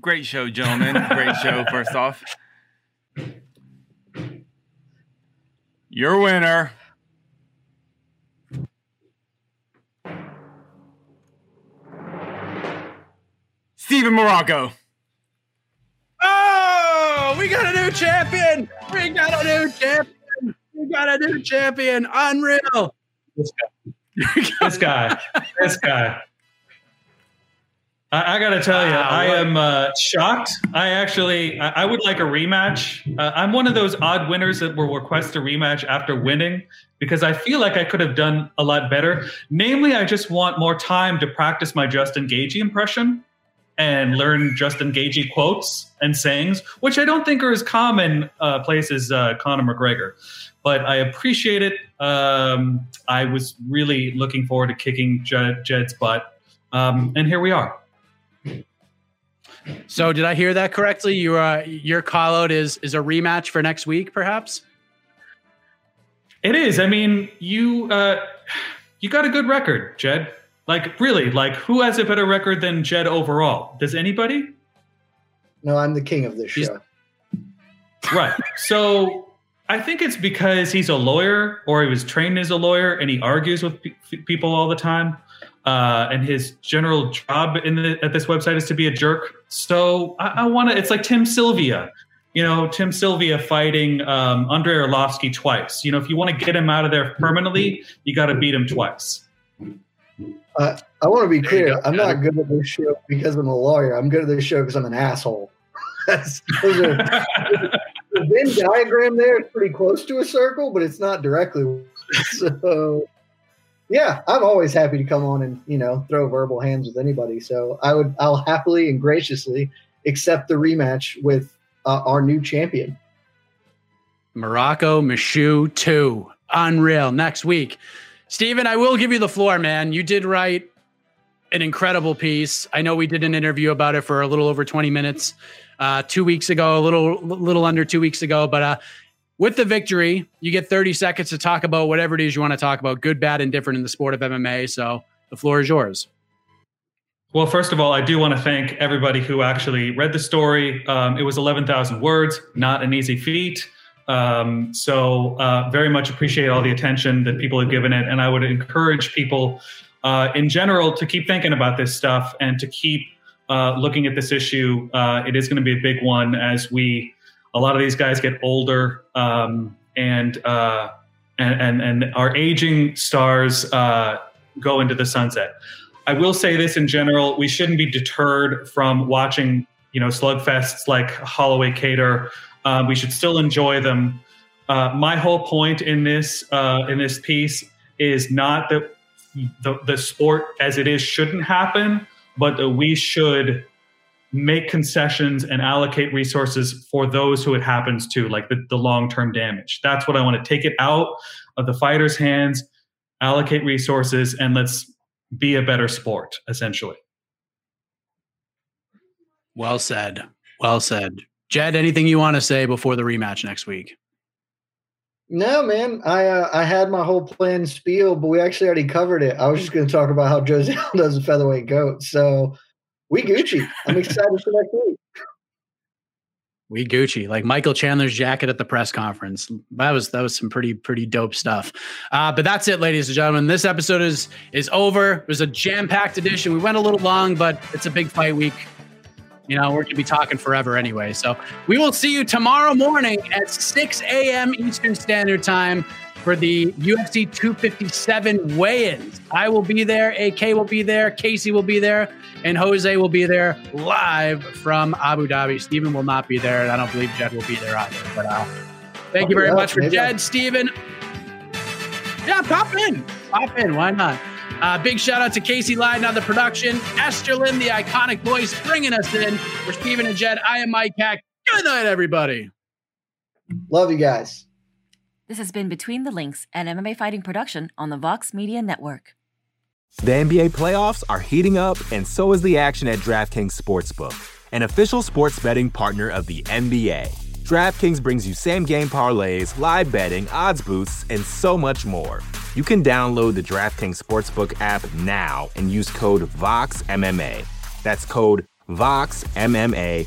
Great show, gentlemen. Great show, first off. Your winner. Steve Marrocco. Oh, we got a new champion. We got a new champion. We got a new champion. Unreal. This guy. This guy. This guy. I, I got to tell you, I am uh, shocked. I actually, I, I would like a rematch. Uh, I'm one of those odd winners that will request a rematch after winning because I feel like I could have done a lot better. Namely, I just want more time to practice my Justin Gaethje impression and learn Justin Gaethje quotes and sayings, which I don't think are as common uh, places uh, Conor McGregor. But I appreciate it. Um, I was really looking forward to kicking Jed, Jed's butt. Um, and here we are. So did I hear that correctly? You, uh, your call out is, is a rematch for next week, perhaps? It is. I mean, you uh, you got a good record, Jed. Like, really, like, who has a better record than Jed overall? Does anybody? No, I'm the king of this he's, show. Right. So I think it's because he's a lawyer, or he was trained as a lawyer, and he argues with pe- people all the time. Uh, and his general job in the, at this website is to be a jerk. So I, I want to, it's like Tim Sylvia, you know, Tim Sylvia fighting um, Andrei Arlovsky twice. You know, if you want to get him out of there permanently, you got to beat him twice. Uh, I want to be clear. I'm not good at this show because I'm a lawyer. I'm good at this show because I'm an asshole. That's, those are, the Venn diagram there is pretty close to a circle, but it's not directly. So... yeah, I'm always happy to come on and, you know, throw verbal hands with anybody. So I would, I'll happily and graciously accept the rematch with uh, our new champion. Marrocco Meshew two, unreal, next week. Steven, I will give you the floor, man. You did write an incredible piece. I know we did an interview about it for a little over twenty minutes uh, two weeks ago, a little, little under two weeks ago, but uh, with the victory, you get thirty seconds to talk about whatever it is you want to talk about, good, bad, and different in the sport of M M A. So the floor is yours. Well, first of all, I do want to thank everybody who actually read the story. Um, it was eleven thousand words, not an easy feat. Um, so uh, very much appreciate all the attention that people have given it. And I would encourage people uh, in general to keep thinking about this stuff and to keep uh, looking at this issue. Uh, it is going to be a big one as we... a lot of these guys get older, um, and, uh, and and and our aging stars uh, go into the sunset. I will say this in general: we shouldn't be deterred from watching, you know, slugfests like Holloway Kattar. Uh, we should still enjoy them. Uh, my whole point in this uh, in this piece is not that the, the sport as it is shouldn't happen, but that we should make concessions and allocate resources for those who it happens to, like the, the long-term damage. That's what I want to take it out of the fighters' hands, allocate resources, and let's be a better sport, essentially. Well said. Well said. Jed, anything you want to say before the rematch next week? No, man. I uh, I had my whole plan spiel, but we actually already covered it. I was just going to talk about how Jose Aldo's a featherweight goat, so... we Gucci. I'm excited for that week. We Gucci, like Michael Chandler's jacket at the press conference. That was that was some pretty pretty dope stuff. Uh, but that's it, ladies and gentlemen. This episode is is over. It was a jam packed edition. We went a little long, but it's a big fight week. You know, we're gonna be talking forever anyway. So we will see you tomorrow morning at six a.m. Eastern Standard Time for the U F C two fifty-seven weigh-ins. I will be there. A K will be there. Casey will be there. And Jose will be there live from Abu Dhabi. Steven will not be there. And I don't believe Jed will be there either. But uh, thank oh, you very yeah, much for yeah. Jed, Steven. Yeah, pop in. Pop in. Why not? Uh, big shout out to Casey Lydon on the production. Esther Lynn, the iconic voice, bringing us in. For Steven and Jed, I am Mike Heck. Good night, everybody. Love you guys. This has been Between the Links, an M M A Fighting production on the Vox Media Network. The N B A playoffs are heating up, and so is the action at DraftKings Sportsbook, an official sports betting partner of the N B A. DraftKings brings you same-game parlays, live betting, odds boosts, and so much more. You can download the DraftKings Sportsbook app now and use code VOXMMA. That's code VOXMMA